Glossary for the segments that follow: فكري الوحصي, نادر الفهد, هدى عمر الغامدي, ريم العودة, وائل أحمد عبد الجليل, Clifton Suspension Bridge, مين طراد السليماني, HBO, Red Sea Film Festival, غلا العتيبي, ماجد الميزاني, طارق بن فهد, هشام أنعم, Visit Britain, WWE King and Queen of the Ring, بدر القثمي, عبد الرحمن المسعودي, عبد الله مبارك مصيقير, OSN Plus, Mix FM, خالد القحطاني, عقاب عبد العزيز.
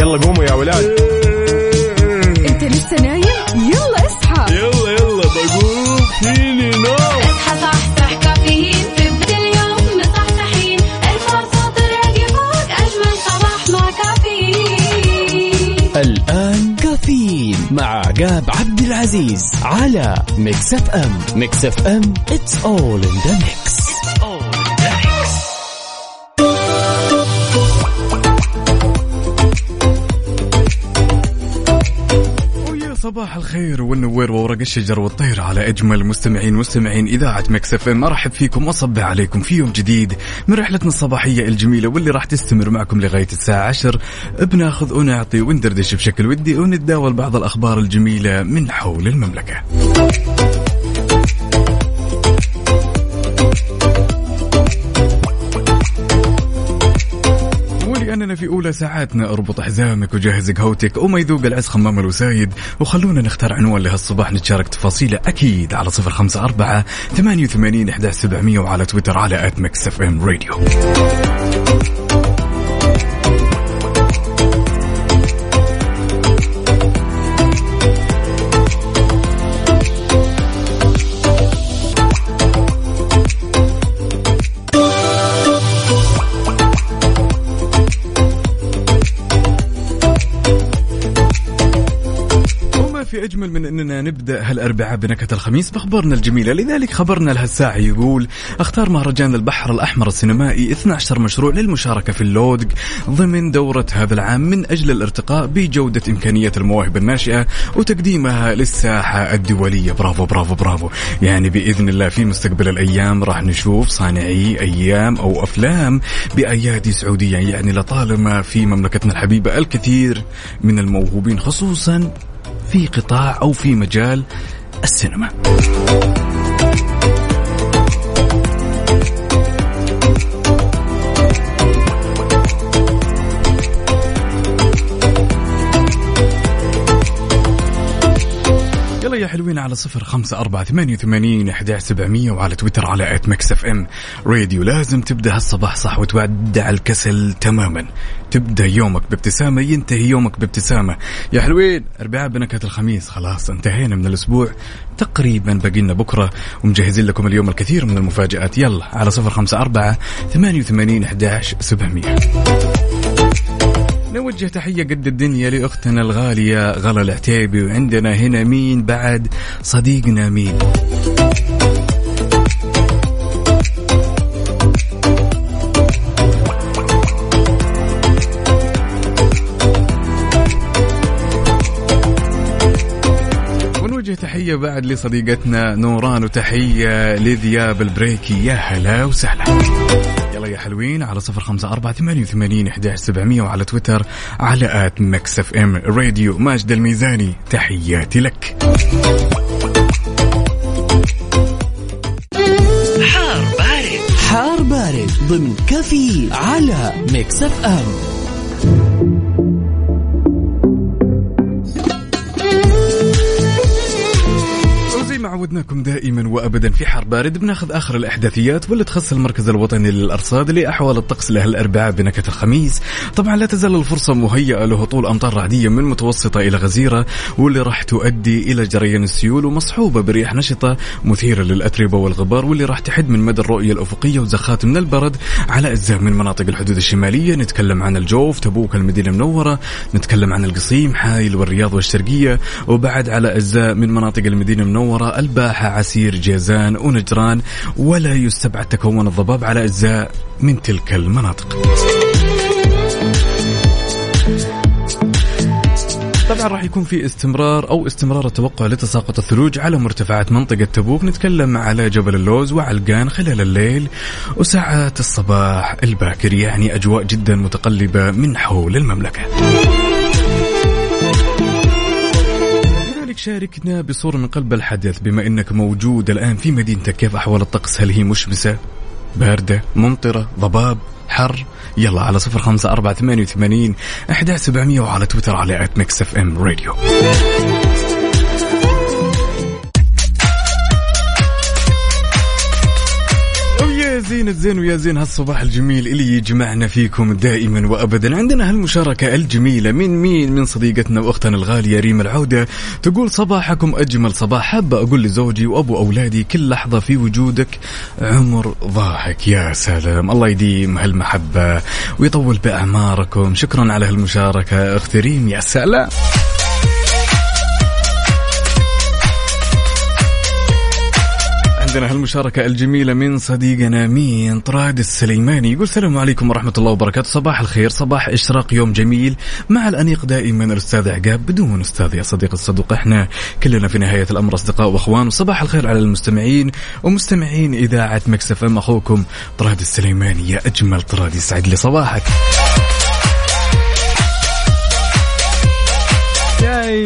يلا قوموا يا ولاد. انت لسه نايم؟ يلا اصحى. يلا يلا بقوم فيني نوم. اصحى صحصح كافيين تبدأ اليوم مصحصحين. الفرصة تراقي فوق أجمل صباح مع كافيين. الآن كافيين مع عقاب عبد العزيز على ميكس اف ام. ميكس اف ام it's all in the mix. صباح الخير والنوير وورق الشجر والطير على أجمل مستمعين إذاعة ميكس اف ام. أرحب فيكم وأصبح عليكم في يوم جديد من رحلتنا الصباحية الجميلة واللي راح تستمر معكم لغاية الساعة 10. بناخذ ونعطي وندردش بشكل ودي ونتداول بعض الأخبار الجميلة من حول المملكة. أننا في أولى ساعاتنا أربط حزامك وجهز قهوتك وما يذوق العز خمام الوسايد وخلونا نختار عنوان لهالصباح نتشارك تفاصيله أكيد على 054-88-11700 وعلى تويتر على @mixfmradio. في أجمل من أننا نبدأ هالأربعاء بنكهة الخميس بأخبارنا الجميلة. لذلك خبرنا لهالساعة يقول اختار مهرجان البحر الأحمر السينمائي 12 مشروع للمشاركة في اللودج ضمن دورة هذا العام من أجل الارتقاء بجودة إمكانية المواهب الناشئة وتقديمها للساحة الدولية. برافو برافو برافو. يعني بإذن الله في مستقبل الأيام راح نشوف صانعي أيام أو أفلام بأيادي سعودية. يعني لطالما في مملكتنا الحبيبة الكثير من الموهوبين خصوصا في قطاع أو في مجال السينما. يلا يا حلوين على 054-88-11700 وعلى تويتر على @mixfmradio. لازم تبدأ هالصباح صح وتودع الكسل تماما. تبدأ يومك بابتسامة ينتهي يومك بابتسامة يا حلوين. أربعاء بنكهة الخميس خلاص انتهينا من الأسبوع تقريبا بقينا بكرة ومجهزين لكم اليوم الكثير من المفاجآت. يلا على 054-88-11700. نوجه تحية قد الدنيا لأختنا الغالية غلا العتيبي. وعندنا هنا مين بعد؟ صديقنا مين؟ ونوجه تحية بعد لصديقتنا نوران وتحية لذياب البريكي. يا هلا وسهلا. يلا يا حلوين على 054-88-11700 وعلى تويتر على @mixfmradio. ماجد الميزاني تحياتي لك. حار بارد حار بارد ضمن كفي على ميكس اف ام. عودناكم دائما وأبدا في حر بارد بناخذ آخر الأحداثيات واللي تخص المركز الوطني للأرصاد لأحوال الطقس له الأربعاء بنكهة الخميس. طبعا لا تزال الفرصة مهيئة لهطول أمطار رعدية من متوسطة إلى غزيرة واللي راح تؤدي إلى جريان السيول ومصحوبة برياح نشطة مثيرة للأتربة والغبار واللي راح تحد من مدى الرؤية الأفقية وزخات من البرد على أجزاء من مناطق الحدود الشمالية. نتكلم عن الجوف تبوك المدينة المنورة، نتكلم عن القصيم حائل والرياض والشرقية، وبعد على أجزاء من مناطق المدينة المنورة الباحة عسير جازان ونجران. ولا يستبعد تكون الضباب على أجزاء من تلك المناطق. طبعا راح يكون في استمرار التوقع لتساقط الثلوج على مرتفعات منطقة تبوك. نتكلم على جبل اللوز وعلقان خلال الليل وساعات الصباح الباكر. يعني أجواء جدا متقلبة من حول المملكة. شاركنا بصورة من قلب الحدث بما أنك موجود الآن في مدينتك. كيف أحوال الطقس؟ هل هي مشمسة، باردة، ممطرة، ضباب، حر؟ يلا على 054-88-11700 وعلى تويتر على @mixfmradio. زين الزين ويا زين هالصباح الجميل اللي يجمعنا فيكم دائما وأبدا. عندنا هالمشاركة الجميلة من صديقتنا وأختنا الغالية ريم العودة، تقول صباحكم أجمل صباح، حابة أقول لزوجي وأبو أولادي كل لحظة في وجودك عمر ضاحك. يا سلام، الله يديم هالمحبة ويطول بأعماركم. شكرا على هالمشاركة أختي ريم، يا سلام. عندنا هالمشاركة الجميلة من صديقنا مين طراد السليماني، يقول السلام عليكم ورحمة الله وبركاته، صباح الخير، صباح إشراق يوم جميل مع الأنيق دائما الأستاذ عقاب، بدون أستاذ يا صديق الصدوق، إحنا كلنا في نهاية الأمر أصدقاء وأخوان. وصباح الخير على المستمعين ومستمعين إذاعة ميكس اف ام، أخوكم طراد السليماني. يا أجمل طراد، يسعد لي صباحك.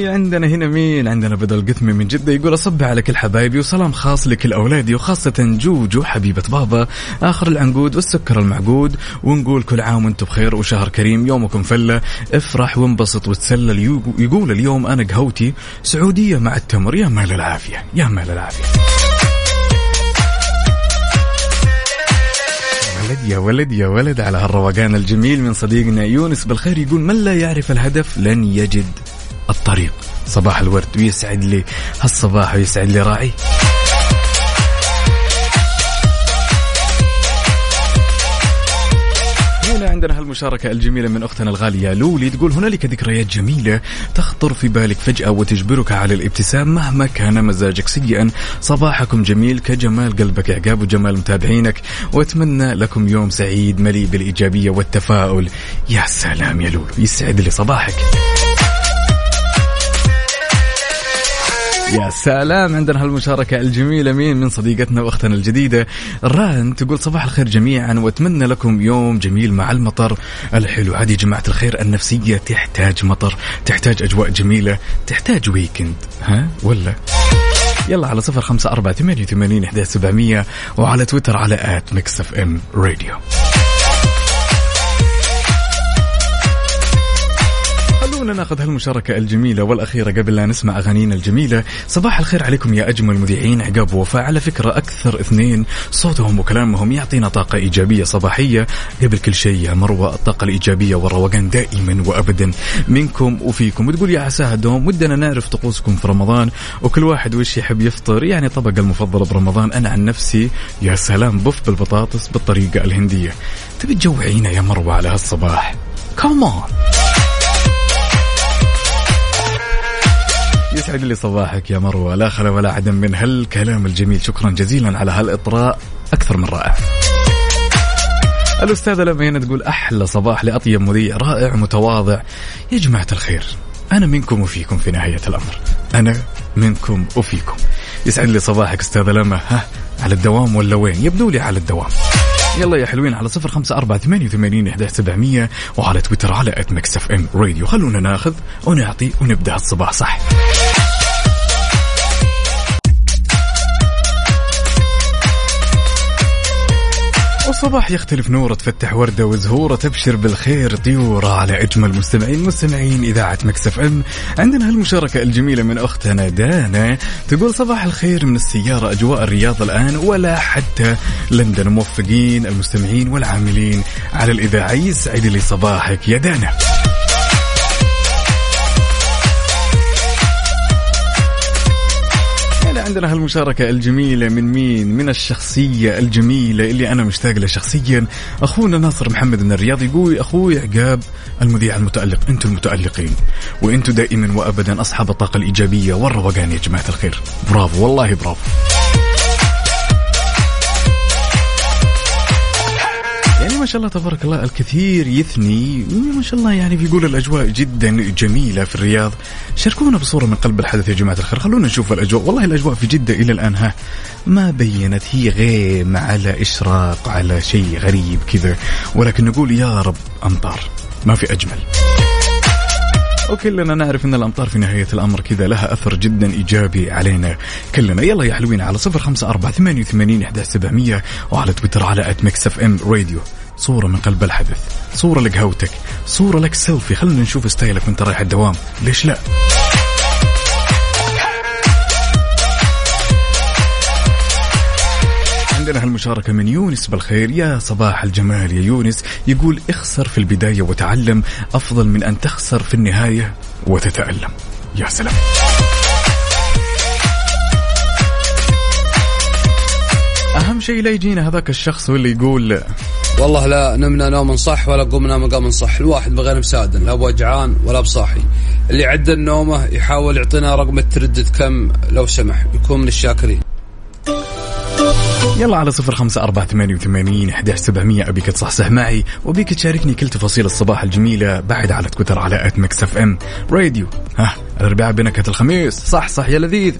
عندنا هنا مين؟ عندنا بدل قثمي من جدة، يقول أصب على كل حبايبي وسلام خاص لكل أولادي وخاصة جوجو حبيبة بابا آخر العنقود والسكر المعقود، ونقول كل عام وانتم بخير وشهر كريم، يومكم فلة، افرح وانبسط وتسلل. يقول اليوم أنا قهوتي سعودية مع التمر. يا مال العافية، يا مال العافية. يا ولد على هالروقان الجميل. من صديقنا يونس بالخير، يقول من لا يعرف الهدف لن يجد الطريق. صباح الورد، ويسعد لي هالصباح ويسعد لي راعي. هنا عندنا هالمشاركة الجميلة من أختنا الغالية لولي، تقول هنالك ذكريات جميلة تخطر في بالك فجأة وتجبرك على الابتسام مهما كان مزاجك سيئا. صباحكم جميل كجمال قلبك عقاب وجمال متابعينك، وأتمنى لكم يوم سعيد مليء بالإيجابية والتفاؤل. يا سلام يا لولو، يسعد لي صباحك. يا سلام، عندنا هالمشاركة الجميلة من صديقتنا وأختنا الجديدة ران، تقول صباح الخير جميعا وأتمنى لكم يوم جميل مع المطر الحلو. هذه جماعة الخير النفسية تحتاج مطر، تحتاج أجواء جميلة، تحتاج ويكند، ها ولا؟ يلا على 0548811700 وعلى تويتر على @mixfmradio. ناخذ هالمشاركة الجميلة والأخيرة قبل لا نسمع أغانينا الجميلة. صباح الخير عليكم يا أجمل مذيعين عقاب ووفاء، على فكرة أكثر اثنين صوتهم وكلامهم يعطينا طاقة إيجابية صباحية. قبل كل شيء يا مروة، الطاقة الإيجابية والروقان دائما وأبدا منكم وفيكم. وتقول يا عساها دوم، ودنا نعرف طقوسكم في رمضان وكل واحد وش يحب يفطر، يعني طبق المفضل برمضان. أنا عن نفسي يا سلام بف بالبطاطس بالطريقة الهندية. تبي تجوعينا يا مروة على هالصباح؟ كمان يسعد لي صباحك يا مروة، لا خلا ولا عدم من هالكلام الجميل. شكرا جزيلا على هالإطراء أكثر من رائع. الأستاذة لما هنا تقول أحلى صباح لأطيب مذيع رائع متواضع. يا جماعة الخير، أنا منكم وفيكم في نهاية الأمر، أنا منكم وفيكم. يسعد لي صباحك أستاذة لما. ها على الدوام ولا وين؟ يبدو لي على الدوام. يلا يا حلوين على 0548811700 وعلى تويتر على @mixfmradio. خلونا ناخذ ونعطي ونبدأ الصباح صح. والصباح يختلف نوره، تفتح ورده وزهوره، تبشر بالخير طيوره على اجمل مستمعين اذاعه ميكس اف ام. عندنا هالمشاركه الجميله من اختنا دانا، تقول صباح الخير من السياره، اجواء الرياض الان ولا حتى لندن، موفقين المستمعين والعاملين على الاذاعه. يسعد لي صباحك يا دانا. عندنا هالمشاركة الجميلة من مين؟ من الشخصية الجميلة اللي أنا مشتاق لها شخصيا، أخونا ناصر محمد من الرياض، يقول أخوي عقاب المذيع المتألق، أنتم المتألقين وأنتم دائما وأبدا أصحاب الطاقة الإيجابية والروقان يا جماعة الخير. برافو، والله برافو. ما شاء الله تبارك الله، الكثير يثني ما شاء الله، يعني بيقول الأجواء جدا جميلة في الرياض. شاركونا بصورة من قلب الحدث يا جماعة الخير، خلونا نشوف الأجواء. والله الأجواء في جدة إلى الآن ها ما بينت هي غيم على إشراق على شيء غريب كذا، ولكن نقول يا رب أمطار، ما في أجمل. وكلنا نعرف أن الأمطار في نهاية الأمر كذا لها أثر جدا إيجابي علينا كلنا. يلا يا حلوين على 0548811700 وعلى تويتر على @mixfmradio. صورة من قلب الحدث، صورة لقهوتك، صورة لك سيلفي، خلنا نشوف ستايلك وانت رايح الدوام، ليش لا؟ عندنا هالمشاركة من يونس بالخير. يا صباح الجمال يا يونس، يقول اخسر في البداية وتعلم أفضل من أن تخسر في النهاية وتتألم. يا سلام. أهم شيء لا يجينا هذاك الشخص واللي يقول والله لا نمنا نوم صح ولا قمنا مقام صح. الواحد بغير مساعدن، لا بوجعان ولا بصاحي. اللي عدى النومه يحاول يعطينا رقم التردد كم لو سمح، يكون من الشاكرين. يلا على 0548811700 أبيك تصحصح معي وأبيك تشاركني كل تفاصيل الصباح الجميلة بعد على تويتر على @mixfm راديو. ها الأربعاء بنكهة الخميس، صح صح يا لذيذ.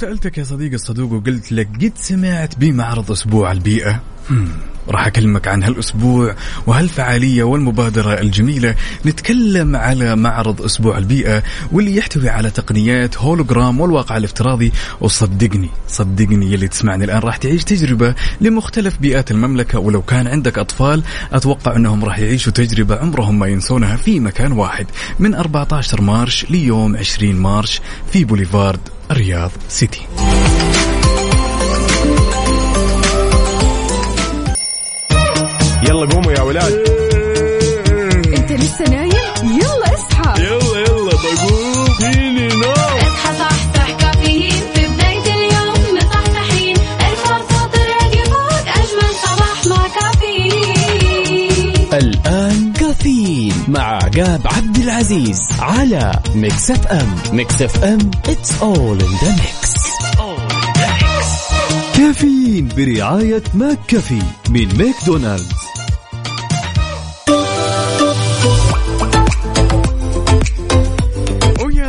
سألتك يا صديقي الصدوق وقلت لك قد سمعت بمعرض أسبوع البيئة؟ راح أكلمك عن هالأسبوع وهالفعالية والمبادرة الجميلة. نتكلم على معرض أسبوع البيئة واللي يحتوي على تقنيات هولوغرام والواقع الافتراضي، وصدقني صدقني يلي تسمعني الآن راح تعيش تجربة لمختلف بيئات المملكة، ولو كان عندك أطفال أتوقع أنهم راح يعيشوا تجربة عمرهم ما ينسونها في مكان واحد من 14 مارش ليوم 20 مارش في بوليفارد الرياض سيتي. يلا قوموا يا ولاد. انت لسه نايم؟ يلا اصحى، يلا يلا بقوم فيني نوم. اصحى صحصح كافيين في بداية اليوم مصحصحين، الفرصة تراك فوق أجمل صباح مع كافيين. الآن كافيين مع عقاب عبد العزيز على ميكس اف ام. ميكس اف ام it's all in the mix. كافيين برعاية ماك كافي من ماكدونالدز.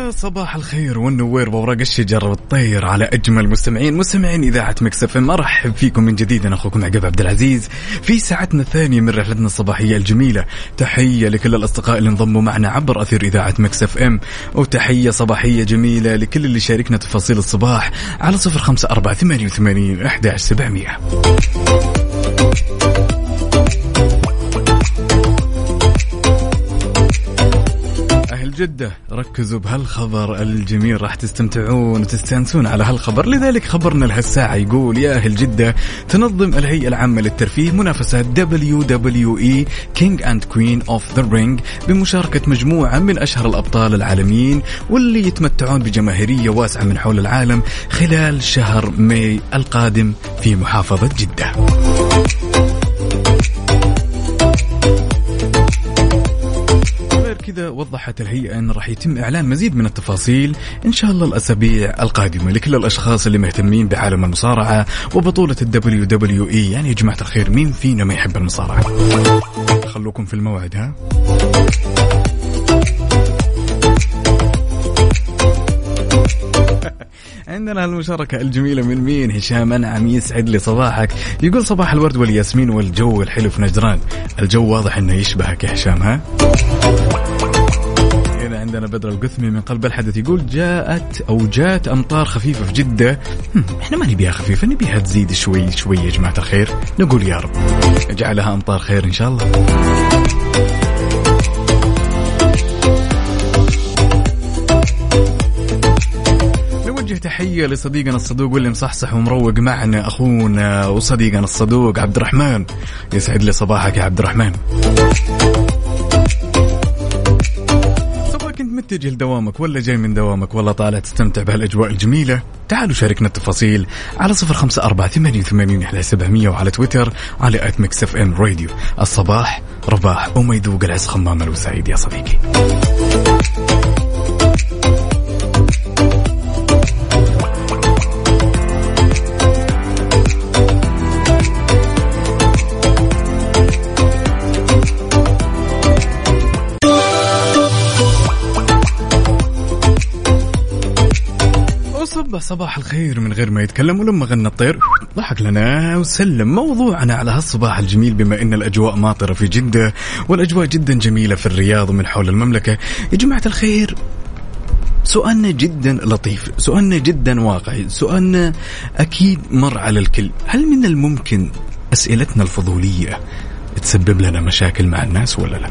صباح الخير والنوير وورق الشجر والطير على أجمل مستمعين إذاعة مكس اف ام. أرحب فيكم من جديد، أنا أخوكم عقاب عبد العزيز في ساعتنا الثانية من رحلتنا الصباحية الجميلة. تحية لكل الأصدقاء اللي انضموا معنا عبر أثير إذاعة مكس اف ام، وتحية صباحية جميلة لكل اللي شاركنا تفاصيل الصباح على 0548811700. جدة ركزوا بهالخبر الجميل، راح تستمتعون وتستانسون على هالخبر. لذلك خبرنا لهالساعة يقول يا أهل جدة تنظم الهيئة العامة للترفيه منافسة WWE King and Queen of the Ring بمشاركة مجموعة من أشهر الأبطال العالميين واللي يتمتعون بجماهيرية واسعة من حول العالم خلال شهر ماي القادم في محافظة جدة. كذا وضحت الهيئة أن راح يتم إعلان مزيد من التفاصيل إن شاء الله الأسابيع القادمة لكل الأشخاص اللي مهتمين بعالم المصارعة وبطولة WWE. يعني يا جماعة الخير مين فينا ما يحب المصارعة؟ خلوكم في الموعد. ها عندنا المشاركة الجميلة من مين؟ هشام أنعم، يسعد لي صباحك. يقول صباح الورد والياسمين والجو الحلو في نجران. الجو واضح أنه يشبهك يا هشام. ها هنا عندنا بدر القثمي من قلب الحدث يقول جاءت أمطار خفيفة في جدة. إحنا ما نبيها خفيفة، نبيها تزيد شوي شوي يا جماعة الخير. نقول يا رب اجعلها أمطار خير إن شاء الله. تحية لصديقنا الصدوق واللي مصحصح ومروق معنا، أخونا وصديقنا الصدوق عبد الرحمن. يسعد لي صباحك يا عبد الرحمن. سواء كنت متجه لدوامك ولا جاي من دوامك ولا طالع تستمتع بهالأجواء الجميلة، تعالوا شاركنا التفاصيل على 0548811700 وعلى تويتر على @mixfm راديو. الصباح رباح وما يذوق العز خمام الوسعيد يا صديقي. صباح الخير من غير ما يتكلم، ولما غنى الطير ضحك لنا وسلم. موضوعنا على هالصباح الجميل بما ان الاجواء ماطره في جده والاجواء جدا جميله في الرياض ومن حول المملكه يا جماعه الخير. سؤالنا جدا لطيف، سؤالنا جدا واقعي، سؤالنا اكيد مر على الكل. هل من الممكن اسئلتنا الفضوليه تسبب لنا مشاكل مع الناس ولا لا.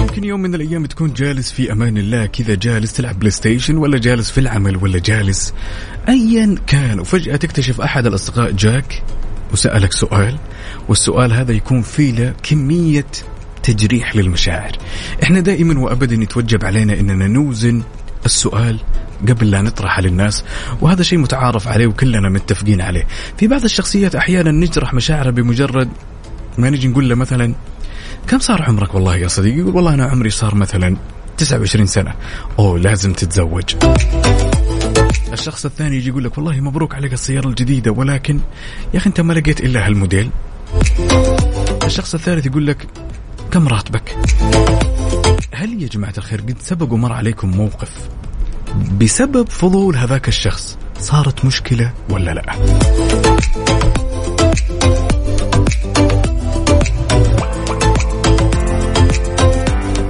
يمكن يوم من الأيام تكون جالس في أمان الله كذا، جالس تلعب بلاي ستيشن ولا جالس في العمل ولا جالس أيا كان، وفجأة تكتشف أحد الأصدقاء جاك وسألك سؤال، والسؤال هذا يكون فيه له كمية تجريح للمشاعر. احنا دائما وأبدا يتوجب علينا أننا نوزن السؤال قبل لا نطرحه للناس، وهذا شيء متعارف عليه وكلنا متفقين عليه. في بعض الشخصيات أحيانا نجرح مشاعره بمجرد ما نجي نقول له مثلا كم صار عمرك والله يا صديقي، يقول والله أنا عمري صار مثلا 29 سنة، أو لازم تتزوج. الشخص الثاني يجي يقول لك والله مبروك عليك السيارة الجديدة، ولكن يا أخي أنت ما لقيت إلا هالموديل. الشخص الثالث يقول لك كم راتبك. هل يا جماعة الخير قد سبق ومر عليكم موقف بسبب فضول هذاك الشخص صارت مشكلة ولا لا؟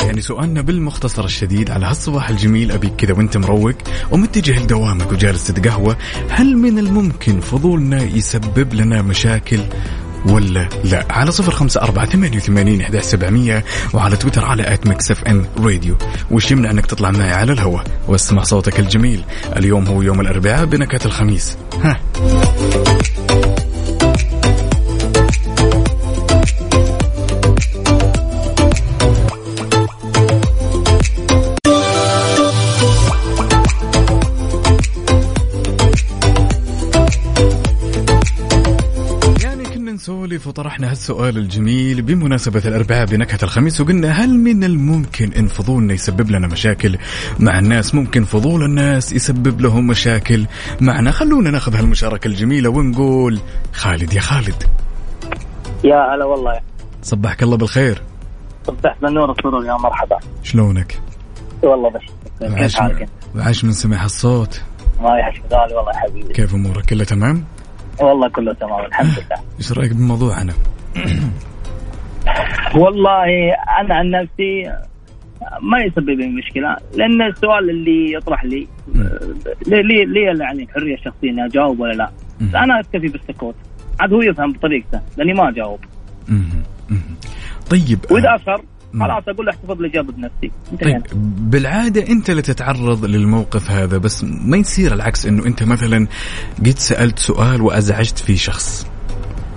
يعني سؤالنا بالمختصر الشديد على هالصباح الجميل، أبيك كذا وانت مروق ومتجه لدوامك وجالس تتقهوى، هل من الممكن فضولنا يسبب لنا مشاكل ولا لا؟ على 0548811700 وعلى تويتر على @mixfmradio. وش يمنع انك تطلع معي على الهواء واسمع صوتك الجميل؟ اليوم هو يوم الاربعاء بنكهة الخميس. ها فطرحنا هالسؤال الجميل بمناسبة الأربعاء بنكهة الخميس، وقلنا هل من الممكن إن فضولنا يسبب لنا مشاكل مع الناس؟ ممكن فضول الناس يسبب لهم مشاكل معنا. خلونا ناخذ هالمشاركة الجميلة ونقول خالد. يا خالد يا هلا والله، صبحك الله بالخير. صبحت بالنور والسرور، يا مرحبا، شلونك؟ والله بس كيف حالك؟ عاش من سمع الصوت. ما يحشم قال والله حبيبي، كيف أمورك؟ كله تمام والله، كله تمام الحمد لله. ايش رايك بموضوعنا؟ والله انا عن نفسي ما يسبب لي مشكله، لان السؤال اللي يطرح لي لي يعني حريه شخصيه اني اجاوب ولا لا. انا اكتفي بالسكوت، عاد هو يفهم بطريقته لاني ما اجاوب. طيب واذا اصر خلاص اقول له احتفظ الاجابه بنفسي. طيب بالعاده انت اللي تتعرض للموقف هذا، بس ما يصير العكس انه انت مثلا قد سالت سؤال وازعجت فيه شخص.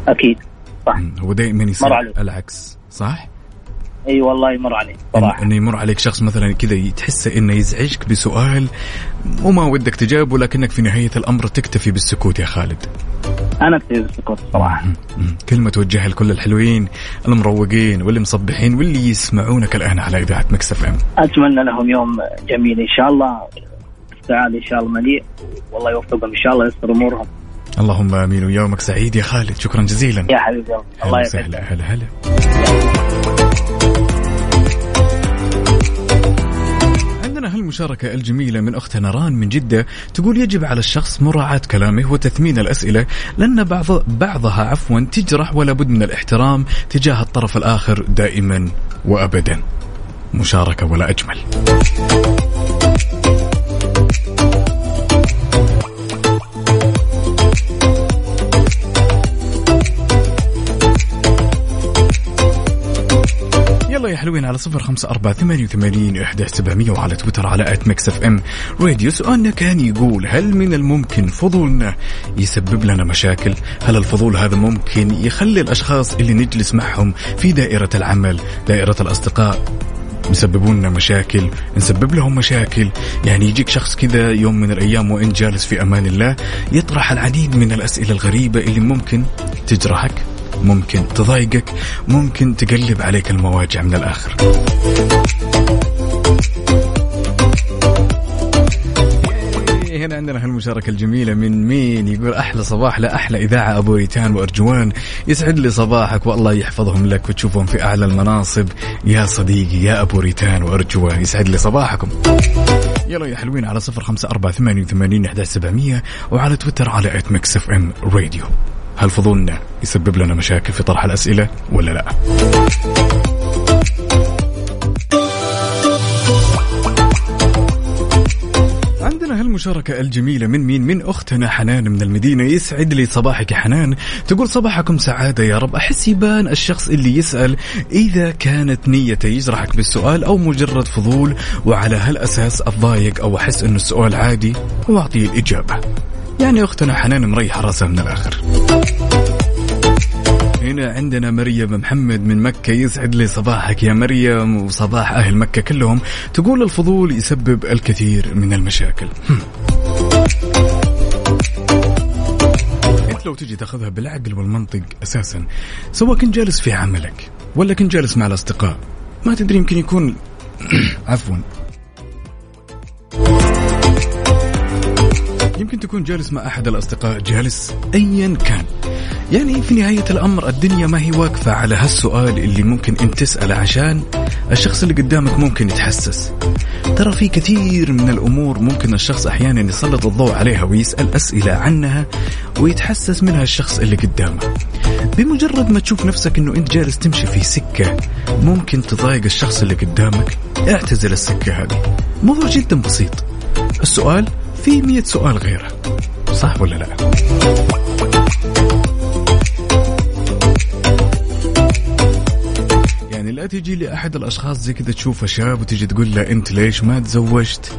اكيد صح، هو دائما يصير العكس صح. اي أيوة والله يمر عليك صراحه، انه يمر عليك شخص مثلا كذا تحسه انه يزعجك بسؤال وما ودك تجاوبه، لكنك في نهايه الامر تكتفي بالسكوت. يا خالد أنا أكتفي بالسكوت صراحة. كلمة توجهها لكل الحلوين المروقين واللي مصبحين واللي يسمعونك الآن على إذاعة ميكس اف ام. أتمنى لهم يوم جميل إن شاء الله، سعادة إن شاء الله مليء، والله يوفقهم إن شاء الله يسر أمورهم. اللهم آمين، ويومك سعيد يا خالد، شكرا جزيلا يا حبيبي. الله يسعدك. هلا هلا هلا. المشاركة الجميلة من أختنا ران من جدة تقول يجب على الشخص مراعاة كلامه وتثمين الأسئلة، لأن بعضها تجرح، ولا بد من الاحترام تجاه الطرف الآخر دائما وأبدا. مشاركة ولا أجمل. يا حلوين على 0548811700 وعلى تويتر على @mixfmradio. سؤالنا كان يقول هل من الممكن فضولنا يسبب لنا مشاكل؟ هل الفضول هذا ممكن يخلي الأشخاص اللي نجلس معهم في دائرة العمل دائرة الأصدقاء يسببوننا مشاكل، نسبب لهم مشاكل؟ يعني يجيك شخص كذا يوم من الأيام وإن جالس في أمان الله يطرح العديد من الأسئلة الغريبة اللي ممكن تجرحك، ممكن تضايقك، ممكن تقلب عليك المواجع من الآخر. هنا عندنا هالمشاركة الجميلة من مين يقول أحلى صباح لأحلى إذاعة أبو ريتان وأرجوان، يسعد لي صباحك والله يحفظهم لك وتشوفهم في أعلى المناصب يا صديقي يا أبو ريتان وأرجوان، يسعد لي صباحكم. يلا يا حلوين على 0548811700 وعلى تويتر على @mixfmradio. هل فضولنا يسبب لنا مشاكل في طرح الأسئلة ولا لا؟ المشاركة الجميلة من مين؟ من أختنا حنان من المدينة. يسعد لي صباحك يا حنان. تقول صباحكم سعادة يا رب. أحس يبان الشخص اللي يسأل إذا كانت نيته يجرحك بالسؤال أو مجرد فضول، وعلى هالأساس أتضايق أو أحس إنه السؤال عادي وأعطيه الإجابة. يعني أختنا حنان مريحة رأسها من الآخر. هنا عندنا مريم محمد من مكة. يسعد لي صباحك يا مريم وصباح أهل مكة كلهم. تقول الفضول يسبب الكثير من المشاكل. أنت لو تجي تأخذها بالعقل والمنطق أساسا، سواء كنت جالس في عملك ولا كنت جالس مع الأصدقاء، ما تدري يمكن يكون عفوا يمكن تكون جالس مع أحد الأصدقاء، جالس أيا كان. يعني في نهاية الأمر الدنيا ما هي واقفة على هالسؤال اللي ممكن أنت تسأله عشان الشخص اللي قدامك ممكن يتحسس. ترى في كثير من الأمور ممكن الشخص أحيانا يسلط الضوء عليها ويسأل أسئلة عنها ويتحسس منها الشخص اللي قدامه. بمجرد ما تشوف نفسك أنه أنت جالس تمشي في سكة ممكن تضايق الشخص اللي قدامك، اعتزل السكة هذه. موضوع جدا بسيط، السؤال في 100 سؤال غيره، صح ولا لا؟ يعني لا تجي لأحد الأشخاص زي كذا تشوفه شاب وتجي تقول له أنت ليش ما تزوجت؟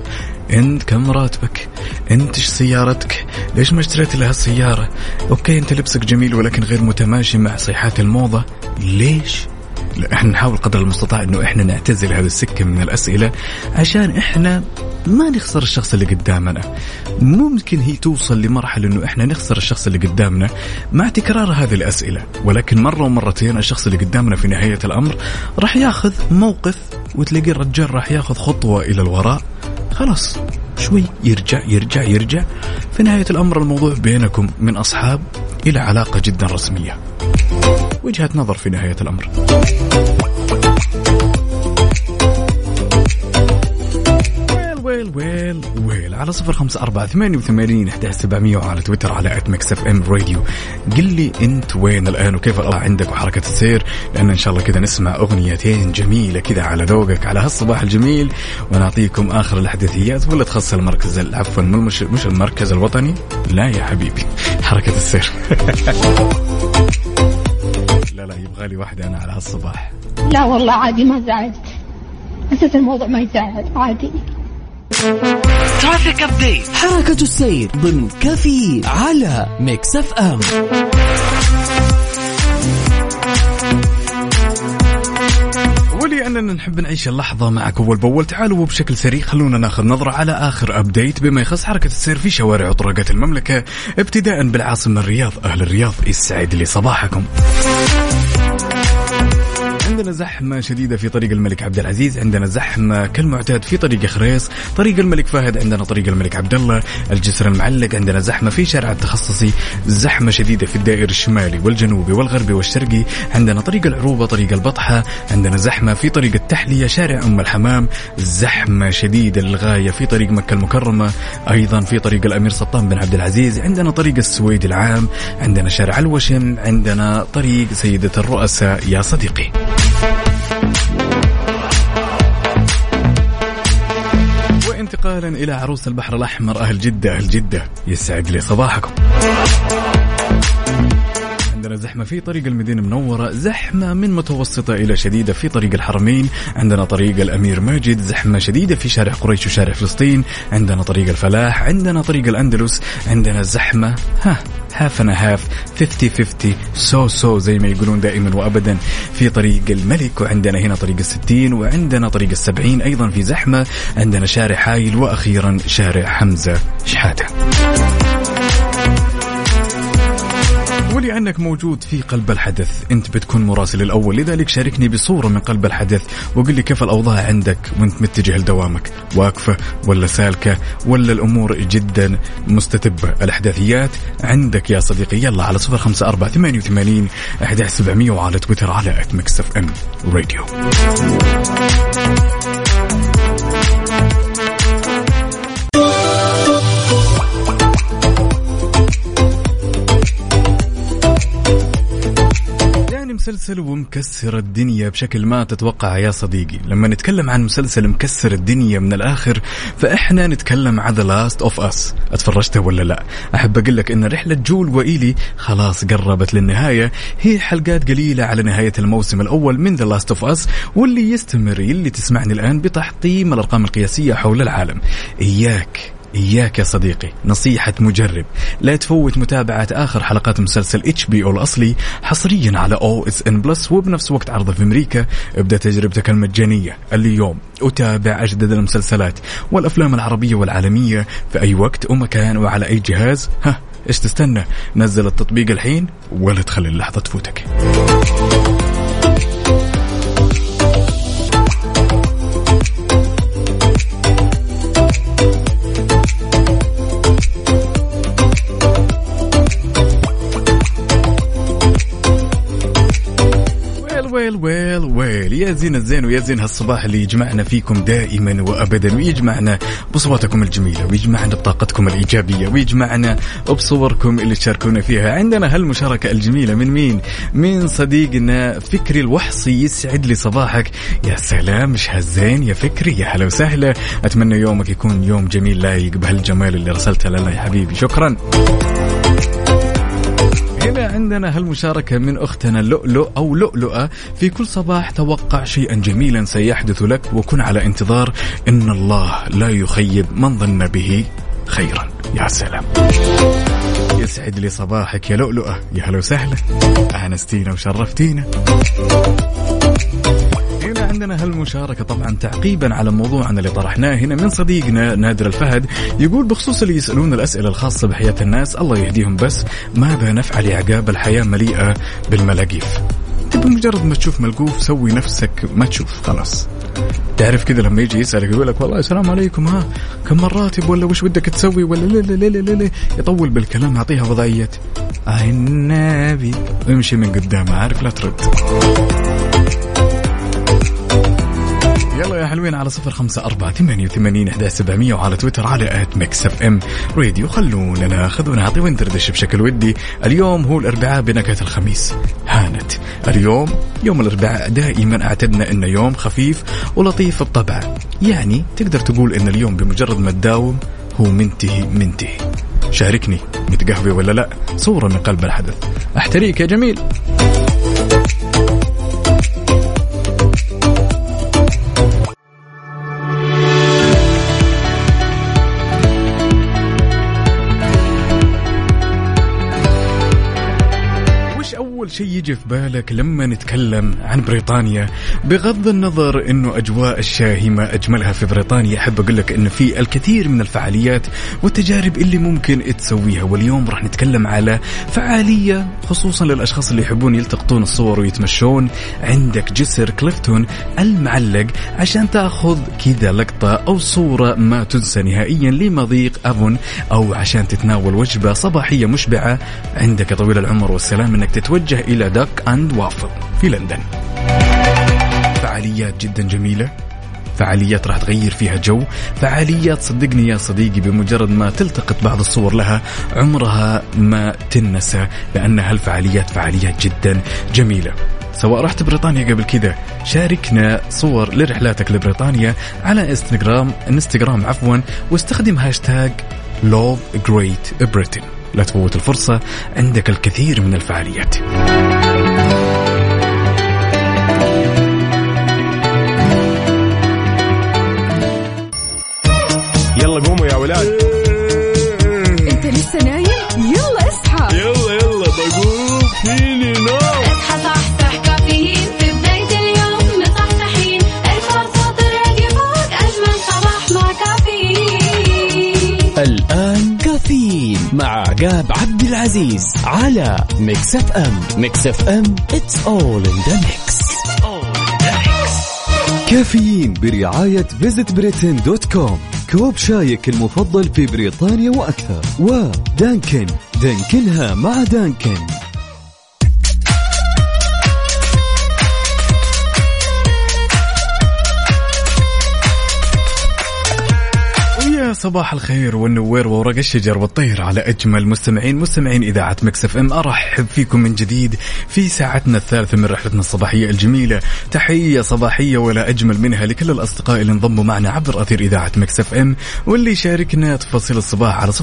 أنت كم راتبك؟ أنت إيش سيارتك؟ ليش ما اشتريت لها السيارة؟ أوكي أنت لبسك جميل ولكن غير متماشي مع صيحات الموضة، ليش؟ لا، احنا نحاول قدر المستطاع انه احنا نعتزل هذه السكة من الأسئلة عشان احنا ما نخسر الشخص اللي قدامنا. ممكن هي توصل لمرحلة انه احنا نخسر الشخص اللي قدامنا مع تكرار هذه الأسئلة، ولكن مرة ومرتين الشخص اللي قدامنا في نهاية الأمر راح ياخذ موقف، وتلاقي الرجال راح ياخذ خطوة إلى الوراء، خلاص شوي يرجع. في نهاية الأمر الموضوع بينكم من أصحاب إلى علاقة جدا رسمية، وجهة نظر في نهاية الأمر. ويل على 0548811700 وعلى تويتر على @mixfmradio. قل لي أنت وين الآن وكيف الأوضاع عندك وحركة السير، لأن إن شاء الله كذا نسمع أغنيتين جميلة كذا على ذوقك على هالصباح الجميل، ونعطيكم آخر الأحداثيات ولا تخص المركز عفوا مش المركز الوطني، لا يا حبيبي حركة السير. لا يبغى لي واحدة أنا على هالصباح. لا والله عادي، ما زعلت، أساس الموضوع ما يزعل، عادي. ترافيك أبديت، حركة السير ضمن كافي على ميكس اف ام. ولأننا نحب نعيش اللحظة معك أول بأول، تعالوا وبشكل سريع خلونا ناخذ نظرة على آخر أبديت بما يخص حركة السير في شوارع وطرقات المملكة، ابتداء بالعاصمة الرياض. أهل الرياض يسعد لي صباحكم. عندنا زحمة شديدة في طريق الملك عبد العزيز، عندنا زحمة كالمعتاد في طريق خريص، طريق الملك فهد، عندنا طريق الملك عبد الله، الجسر المعلق، عندنا زحمة في شارع التخصصي، زحمة شديدة في الدائر الشمالي والجنوبي والغربي والشرقي، عندنا طريق العروبة، طريق البطحة، عندنا زحمة في طريق التحلية، شارع أم الحمام، زحمة شديدة للغاية في طريق مكة المكرمة، أيضا في طريق الأمير سلطان بن عبد العزيز، عندنا طريق السويد العام، عندنا شارع الوشم، عندنا طريق سيدة الرؤساء يا صديقي. وانتقالا إلى عروس البحر الأحمر، أهل جدة. أهل جدة يسعد لي صباحكم. عندنا زحمة في طريق المدينة المنورة، زحمة من متوسطة إلى شديدة في طريق الحرمين، عندنا طريق الأمير ماجد، زحمة شديدة في شارع قريش وشارع فلسطين، عندنا طريق الفلاح، عندنا طريق الأندلس، عندنا زحمة half and a half 50-50 so زي ما يقولون دائما وأبدا في طريق الملك، وعندنا هنا طريق 60، وعندنا طريق 70 أيضا في زحمة، عندنا شارع حايل، وأخيرا شارع حمزة شحاتة. ولأنك موجود في قلب الحدث أنت بتكون مراسل الأول، لذلك شاركني بصورة من قلب الحدث وقل لي كيف الأوضاع عندك وانت متجه لدوامك، واقفة ولا سالكة ولا الأمور جدا مستتبة؟ الأحداثيات عندك يا صديقي، يلا على 0548811700 وعلى تويتر على @mixfmradio. مسلسل ومكسر الدنيا بشكل ما تتوقع يا صديقي. لما نتكلم عن مسلسل مكسر الدنيا من الآخر فإحنا نتكلم عن The Last of Us. اتفرجته ولا لا؟ أحب أقول لك إن رحلة جول وإيلي خلاص قربت للنهاية، هي حلقات قليلة على نهاية الموسم الأول من The Last of Us، واللي يستمر اللي تسمعني الآن بتحطيم الأرقام القياسية حول العالم. إياك يا صديقي، نصيحة مجرب، لا تفوت متابعة آخر حلقات مسلسل HBO الأصلي حصريا على OSN Plus وبنفس وقت عرضه في أمريكا. ابدأ تجربتك المجانية اليوم، أتابع أجدد المسلسلات والأفلام العربية والعالمية في أي وقت ومكان وعلى أي جهاز. ها إيش تستنى؟ نزل التطبيق الحين ولا تخلي اللحظة تفوتك. ويل يا زين الزين ويا زين هالصباح اللي يجمعنا فيكم دائما وأبدا، ويجمعنا بصواتكم الجميلة، ويجمعنا بطاقتكم الإيجابية، ويجمعنا بصوركم اللي تشاركونا فيها. عندنا هالمشاركة الجميلة من مين؟ من صديقنا فكري الوحصي. يسعد لي صباحك. يا سلام، مش هالزين يا فكري، يا هلا وسهلا. أتمنى يومك يكون يوم جميل لايق بهالجمال اللي رسلته لنا يا حبيبي، شكرا. عندنا هالمشاركة من أختنا لؤلؤ أو لؤلؤة. في كل صباح توقع شيئا جميلا سيحدث لك، وكن على انتظار إن الله لا يخيب من ظن به خيرا. يا سلام، يسعد لي صباحك يا لؤلؤة، يا هلا وسهلا، أهنستينا وشرفتينا. عندنا هالمشاركة طبعا تعقيبا على موضوعنا اللي طرحناه هنا من صديقنا نادر الفهد. يقول بخصوص اللي يسألون الأسئلة الخاصة بحياة الناس، الله يهديهم، بس ماذا نفعل يا عقاب؟ الحياة مليئة بالملاقيف، تبي مجرد ما تشوف ملقوف سوي نفسك ما تشوف، خلاص. تعرف كذا لما يجي يسألك يقول لك والله السلام عليكم، ها كم مراتب، ولا وش بدك تسوي، ولا لا يطول بالكلام، أعطيها وضعية النبي امشي من قدامه، عارف، لا ترد. يلا يا حلوين على 0548811700 وعلى تويتر على @mixfmradio. خلونا ناخذ ونعطي وندردش بشكل ودي. اليوم هو الأربعاء بنكهة الخميس، هانت اليوم يوم الأربعاء. دائما اعتدنا إنه يوم خفيف ولطيف بطبعه، يعني تقدر تقول إن اليوم بمجرد ما تداوم هو منتهي. شاركني، متقهوي ولا لا؟ صورة من قلب الحدث، احتريك يا جميل. شيء يجي في بالك لما نتكلم عن بريطانيا؟ بغض النظر انه اجواء الشاي ما اجملها في بريطانيا، احب اقول لك انه في الكثير من الفعاليات والتجارب اللي ممكن تسويها، واليوم راح نتكلم على فعاليه خصوصا للاشخاص اللي يحبون يلتقطون الصور ويتمشون. عندك جسر كليفتون المعلق عشان تاخذ كذا لقطه او صوره ما تنسى نهائيا لمضيق افون، او عشان تتناول وجبه صباحيه مشبعه. عندك يا طويل العمر والسلام انك تتوجه إلى دك أند وافل في لندن. فعاليات جدا جميلة، فعاليات راح تغير فيها جو، فعاليات صدقني يا صديقي بمجرد ما تلتقط بعض الصور لها عمرها ما تنسى، لأن هالفعاليات فعاليات جدا جميلة. سواء رحت بريطانيا قبل كذا، شاركنا صور لرحلاتك لبريطانيا على انستغرام واستخدم هاشتاج Love Great Britain. لا تفوت الفرصة، عندك الكثير من الفعاليات. يلا قوموا يا ولاد. انت لسه نايم؟ يلا اصحى، يلا بقوم فيني نوم. اصحى صحصح، كافيين في بداية اليوم مصحصحين، ارفع صوت الراديو فوق، أجمل صباح مع كافيين. الآن كافيين مع عقاب عبد العزيز على ميكس اف ام. ميكس اف ام it's all in the mix. كافيين برعاية فيزيت بريتن .com، كوب شايك المفضل في بريطانيا وأكثر، ودانكن، دانكنها مع دانكن. يا صباح الخير والنوير وورق الشجر والطير على أجمل مستمعين إذاعة ميكس اف ام. أرحب فيكم من جديد في ساعتنا الثالثة من رحلتنا الصباحية الجميلة. تحية صباحية ولا أجمل منها لكل الأصدقاء اللي انضموا معنا عبر أثير إذاعة ميكس اف ام واللي شاركنا تفاصيل الصباح على 0548811700.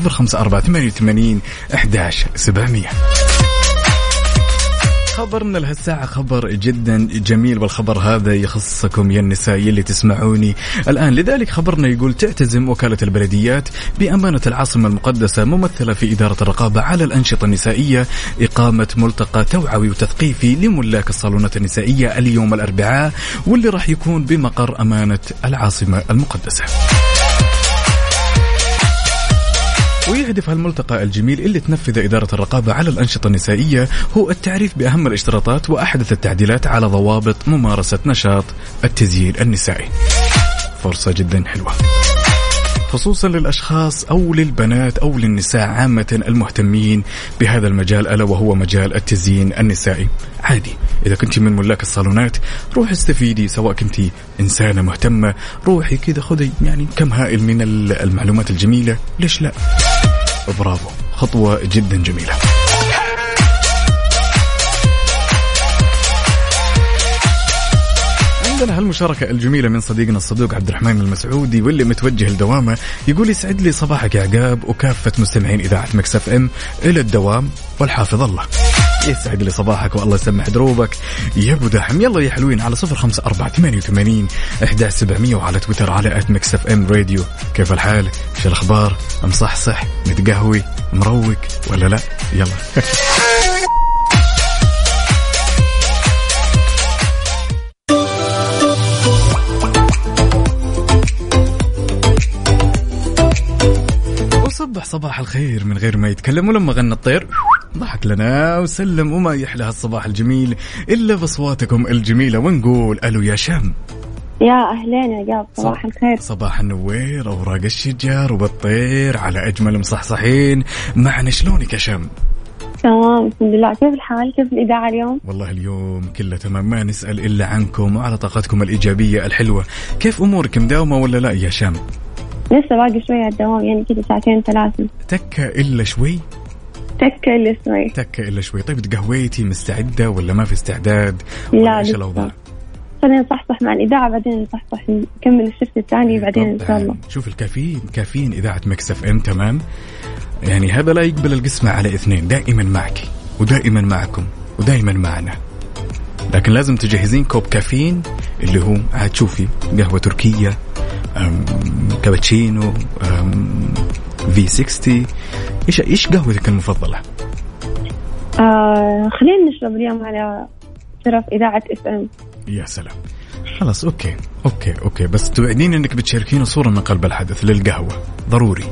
خبرنا لهالساعة خبر جدا جميل، والخبر هذا يخصكم يا النساء اللي تسمعوني الآن. لذلك خبرنا يقول تعتزم وكالة البلديات بأمانة العاصمة المقدسة ممثلة في إدارة الرقابة على الأنشطة النسائية إقامة ملتقى توعوي وتثقيفي لملاك الصالونات النسائية اليوم الأربعاء، واللي راح يكون بمقر أمانة العاصمة المقدسة. ويهدف هالملتقى الجميل اللي تنفذ إدارة الرقابة على الأنشطة النسائية هو التعريف بأهم الاشتراطات وأحدث التعديلات على ضوابط ممارسة نشاط التزيين النسائي. فرصة جدا حلوة خصوصا للأشخاص أو للبنات أو للنساء عامة المهتمين بهذا المجال، ألا وهو مجال التزيين النسائي. عادي إذا كنت من ملاك الصالونات روح استفيدي، سواء كنت إنسانة مهتمة روحي كذا خذي يعني كم هائل من المعلومات الجميلة، ليش لا؟ برافو، خطوة جدا جميلة. عندنا هالمشاركة الجميلة من صديقنا الصدوق عبد الرحمن المسعودي واللي متوجه لدوامه، يقول يسعد لي صباحك يا عقاب وكافة مستمعين إذاعة ميكس اف ام إلى الدوام والحافظ الله. يسعد لي صباحك والله يسمح دروبك يا ابو دحم. يلا يا حلوين على 0548811700 وعلى تويتر على @mixfmradio. كيف الحال؟ ايش الاخبار؟ مصحصح متقهوي مروق ولا لا؟ يلا صبح صباح الخير من غير ما يتكلم، ولما غنى الطير ضحك لنا وسلم، وما يحلى هالصباح الجميل إلا بصواتكم الجميلة. ونقول ألو يا شام. يا أهلين يا عقاب، صباح الخير. صباح النوير أوراق الشجر والطير على أجمل مصحصحين معنا. شلونك يا شام؟ تمام الحمد لله. كيف الحال؟ كيف الإذاعة اليوم؟ والله اليوم كله تمام، ما نسأل إلا عنكم وعلى طاقتكم الإيجابية الحلوة. كيف أمورك، مداومة ولا لا يا شام؟ لسه باقي شوية الدوام، يعني كده ساعتين ثلاثة. تكة إلا شوي. طيب تقهويتي مستعدة ولا ما في استعداد؟ لا لسه، خلينا نصحصح مع الإذاعة بعدين نصحصح نكمل الشفت الثاني بعدين إن شاء الله. شوف الكافيين إذاعة ميكس اف ام، تمام؟ يعني هذا لا يقبل القسمة على اثنين، دائما معك ودائما معكم ودائما معنا، لكن لازم تجهزين كوب كافيين اللي هو هتشوفي قهوة تركية، كابتشينو، V60. إيش قهوتك المفضلة؟ خلينا نشرب اليوم على شرف إذاعة FM. يا سلام، خلاص أوكي، بس توعدين إنك بتشاركين صورة من قلب الحدث للقهوة ضروري.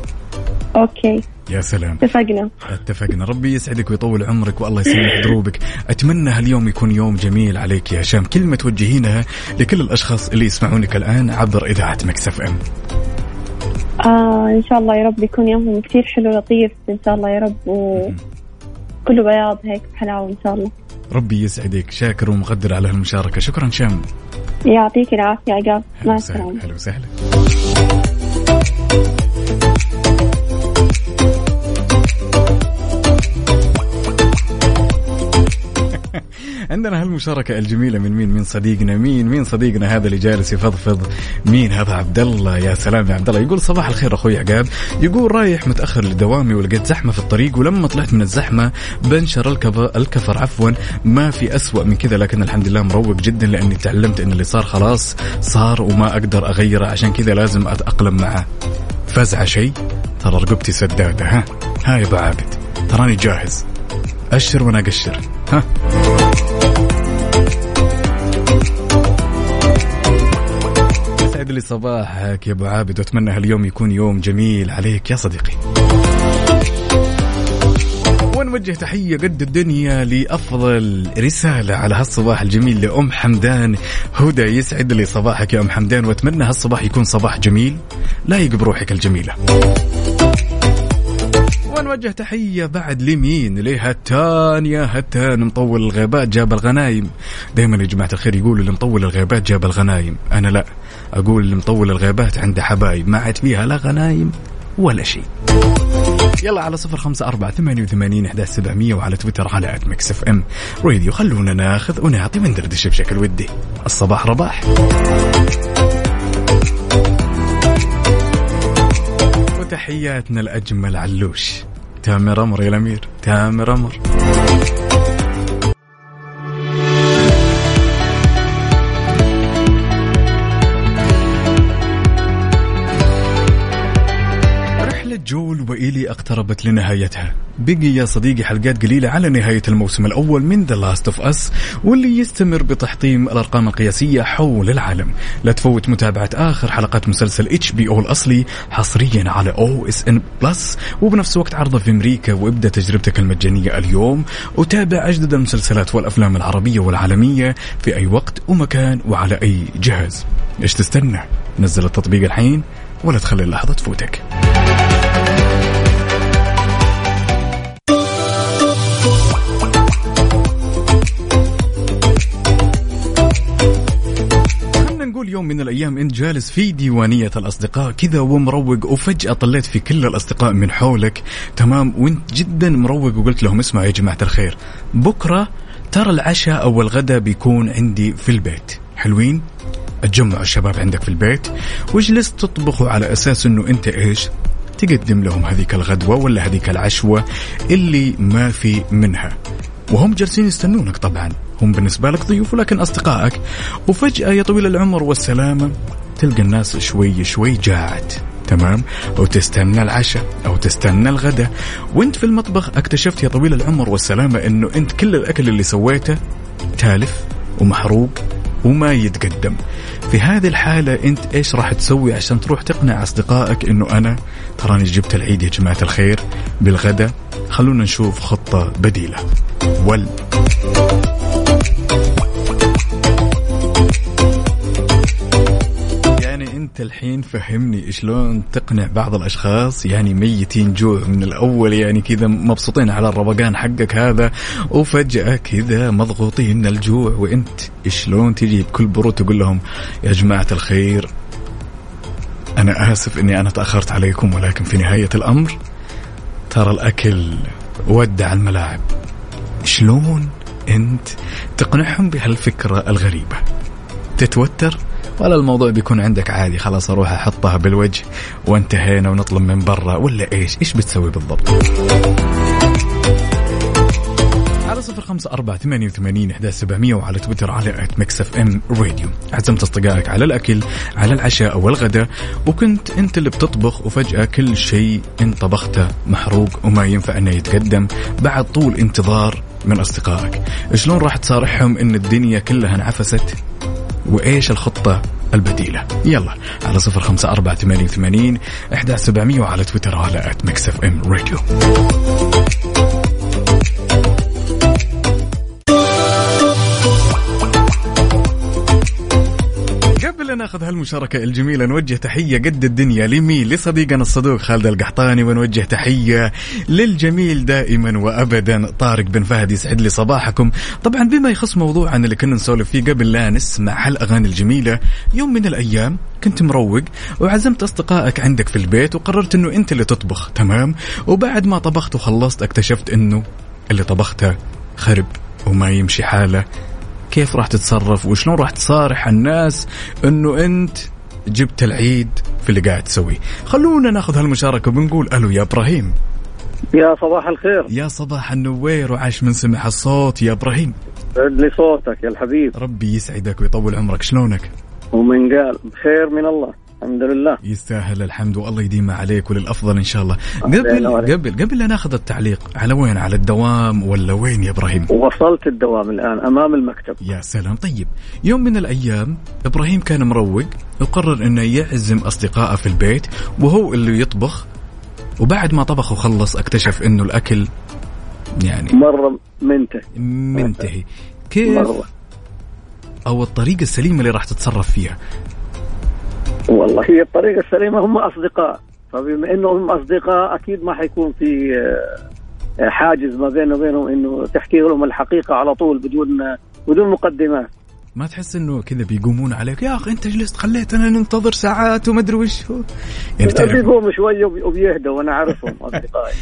أوكي يا سلام، اتفقنا. ربي يسعدك ويطول عمرك والله يسلم دروبك. أتمنى هاليوم يكون يوم جميل عليك يا شام. كلمة توجهينها لكل الأشخاص اللي يسمعونك الآن عبر إذاعة ميكس اف ام. إن شاء الله يا رب يكون يومهم كتير حلو لطيف إن شاء الله يا رب، وكله بياض هيك حلاوة إن شاء الله. ربي يسعدك، شاكر ومقدر على هالمشاركة. شكرا شام، يعطيك العافية عقاب، مع السلامة. أهلا وسهلا. عندنا هالمشاركة الجميلة من صديقنا هذا اللي جالس يفضفض. مين هذا؟ عبد الله. يا سلام يا عبد الله. يقول صباح الخير اخوي عقاب، يقول رايح متأخر لدوامي ولقيت زحمة في الطريق، ولما طلعت من الزحمة بنشر الكفر ما في أسوأ من كذا، لكن الحمد لله مروق جدا لأني تعلمت ان اللي صار خلاص صار وما اقدر اغيره، عشان كذا لازم اتأقلم معه. فزعة شيء ترى، رقبتي سدادة. هاي بعابد تراني جاهز، أشر وانا اقشر. يسعد لي صباحك يا ابو عابد، واتمنى هاليوم يكون يوم جميل عليك يا صديقي. ونوجه تحية قد الدنيا لأفضل رسالة على هالصباح الجميل لأم حمدان هدى. يسعد لي صباحك يا أم حمدان، واتمنى هالصباح يكون صباح جميل لايق بروحك الجميلة. ونوجه تحية بعد لمين؟ لهتان. يا هتان مطول الغيبات جاب الغنايم. دايما يا جماعة الخير يقولوا اللي مطول الغيبات جاب الغنايم، أنا لا أقول اللي مطول الغيبات عنده حبايب، ما عاد فيها لا غنايم ولا شيء. يلا على 0548811700 وعلى تويتر على @mixfmradio. خلونا ناخذ ونعطي وندردش بشكل ودي. الصباح رباح. وتحياتنا الأجمل علوش تامر أمر. يا الأمير تامر أمر. جول وإيلي اقتربت لنهايتها، بقي يا صديقي حلقات قليلة على نهاية الموسم الأول من The Last of Us واللي يستمر بتحطيم الأرقام القياسية حول العالم. لا تفوت متابعة آخر حلقات مسلسل HBO الأصلي حصريا على OSN Plus وبنفس وقت عرضه في أمريكا، وابدأ تجربتك المجانية اليوم، وتابع أجدد المسلسلات والأفلام العربية والعالمية في أي وقت ومكان وعلى أي جهاز. إيش تستنى؟ نزل التطبيق الحين ولا تخلي اللحظة تفوتك. يوم من الأيام أنت جالس في ديوانية الأصدقاء كذا ومروق، وفجأة طلعت في كل الأصدقاء من حولك، تمام، وأنت جدا مروق، وقلت لهم اسمع يا جماعة الخير، بكرة ترى العشاء أو الغداء بيكون عندي في البيت. حلوين؟ اتجمعوا الشباب عندك في البيت وجلس تطبخوا على أساس أنه أنت إيش تقدم لهم هذيك الغدوة ولا هذيك العشوة اللي ما في منها، وهم جالسين يستنونك. طبعا هم بالنسبة لك ضيوف ولكن أصدقائك. وفجأة يا طويل العمر والسلامة تلقى الناس شوي شوي جاعت، تمام، أو تستنى العشاء أو تستنى الغداء، وانت في المطبخ اكتشفت يا طويل العمر والسلامة أنه انت كل الأكل اللي سويته تالف ومحروق وما يتقدم. في هذه الحالة انت ايش راح تسوي عشان تروح تقنع أصدقائك أنه أنا تراني جبت العيد يا جماعة الخير بالغداء؟ خلونا نشوف خطة بديلة. انت الحين فهمني شلون تقنع بعض الاشخاص يعني ميتين جوع من الاول، يعني كذا مبسوطين على الروقان حقك هذا، وفجأة كذا مضغوطين من الجوع، وانت شلون تجي بكل برود تقول لهم يا جماعة الخير انا اسف اني انا تأخرت عليكم، ولكن في نهاية الامر ترى الاكل ودع الملاعب. شلون انت تقنعهم بهالفكرة الغريبة؟ تتوتر ولا الموضوع بيكون عندك عادي خلاص اروح احطها بالوجه وانتهينا ونطلب من برا، ولا ايش بتسوي بالضبط؟ على 0548811700 وعلى تويتر على @mixfmradio. عزمت اصدقائك على الاكل على العشاء او الغداء، وكنت انت اللي بتطبخ، وفجأة كل شيء انت طبخته محروق وما ينفع انه يتقدم بعد طول انتظار من اصدقائك. شلون راح تصارحهم ان الدنيا كلها انعفست؟ وإيش الخطة البديلة؟ يلا على 0548811700 وعلى تويتر على @mixfmradio. ناخذ هالمشاركة الجميلة، نوجه تحية قد الدنيا لمين؟ لصديقنا الصدوق خالد القحطاني، ونوجه تحية للجميل دائما وأبدا طارق بن فهد، يسعد لي صباحكم. طبعا بما يخص موضوعنا اللي كنا نسولف فيه قبل لا نسمع هالأغاني الجميلة، يوم من الأيام كنت مروق وعزمت أصدقائك عندك في البيت وقررت أنه أنت اللي تطبخ، تمام، وبعد ما طبخت وخلصت اكتشفت أنه اللي طبخته خرب وما يمشي حاله. كيف راح تتصرف وشلون راح تصارح الناس انه انت جبت العيد في اللي قاعد تسويه؟ خلونا ناخذ هالمشاركه وبنقول الو يا ابراهيم. يا صباح الخير. يا صباح النوير وعاش من سمع الصوت يا ابراهيم. لصوتك يا الحبيب. ربي يسعدك ويطول عمرك، شلونك؟ ومن قال بخير من الله الحمد لله. يستاهل الحمد والله يديمه عليك وللافضل ان شاء الله. قبل لا ناخذ التعليق، على وين؟ على الدوام ولا وين يا ابراهيم؟ وصلت الدوام الان امام المكتب. يا سلام. طيب يوم من الايام ابراهيم كان مروق وقرر انه يعزم اصدقائه في البيت وهو اللي يطبخ، وبعد ما طبخ وخلص اكتشف انه الاكل يعني مره منتهي. كيف مرة. او الطريقه السليمه اللي راح تتصرف فيها؟ والله هي الطريقة السليمة، هم أصدقاء، فبما أنهم أصدقاء أكيد ما حيكون في حاجز ما بينه وبينهم، أنه تحكي لهم الحقيقة على طول بدون مقدمات. ما تحس انه كذا بيقومون عليك يا اخي انت جلست خليتنا ننتظر ساعات وما ادري وش هو يعني بيقوموا شويه وبيهدوا وانا اعرفهم اصدقائي.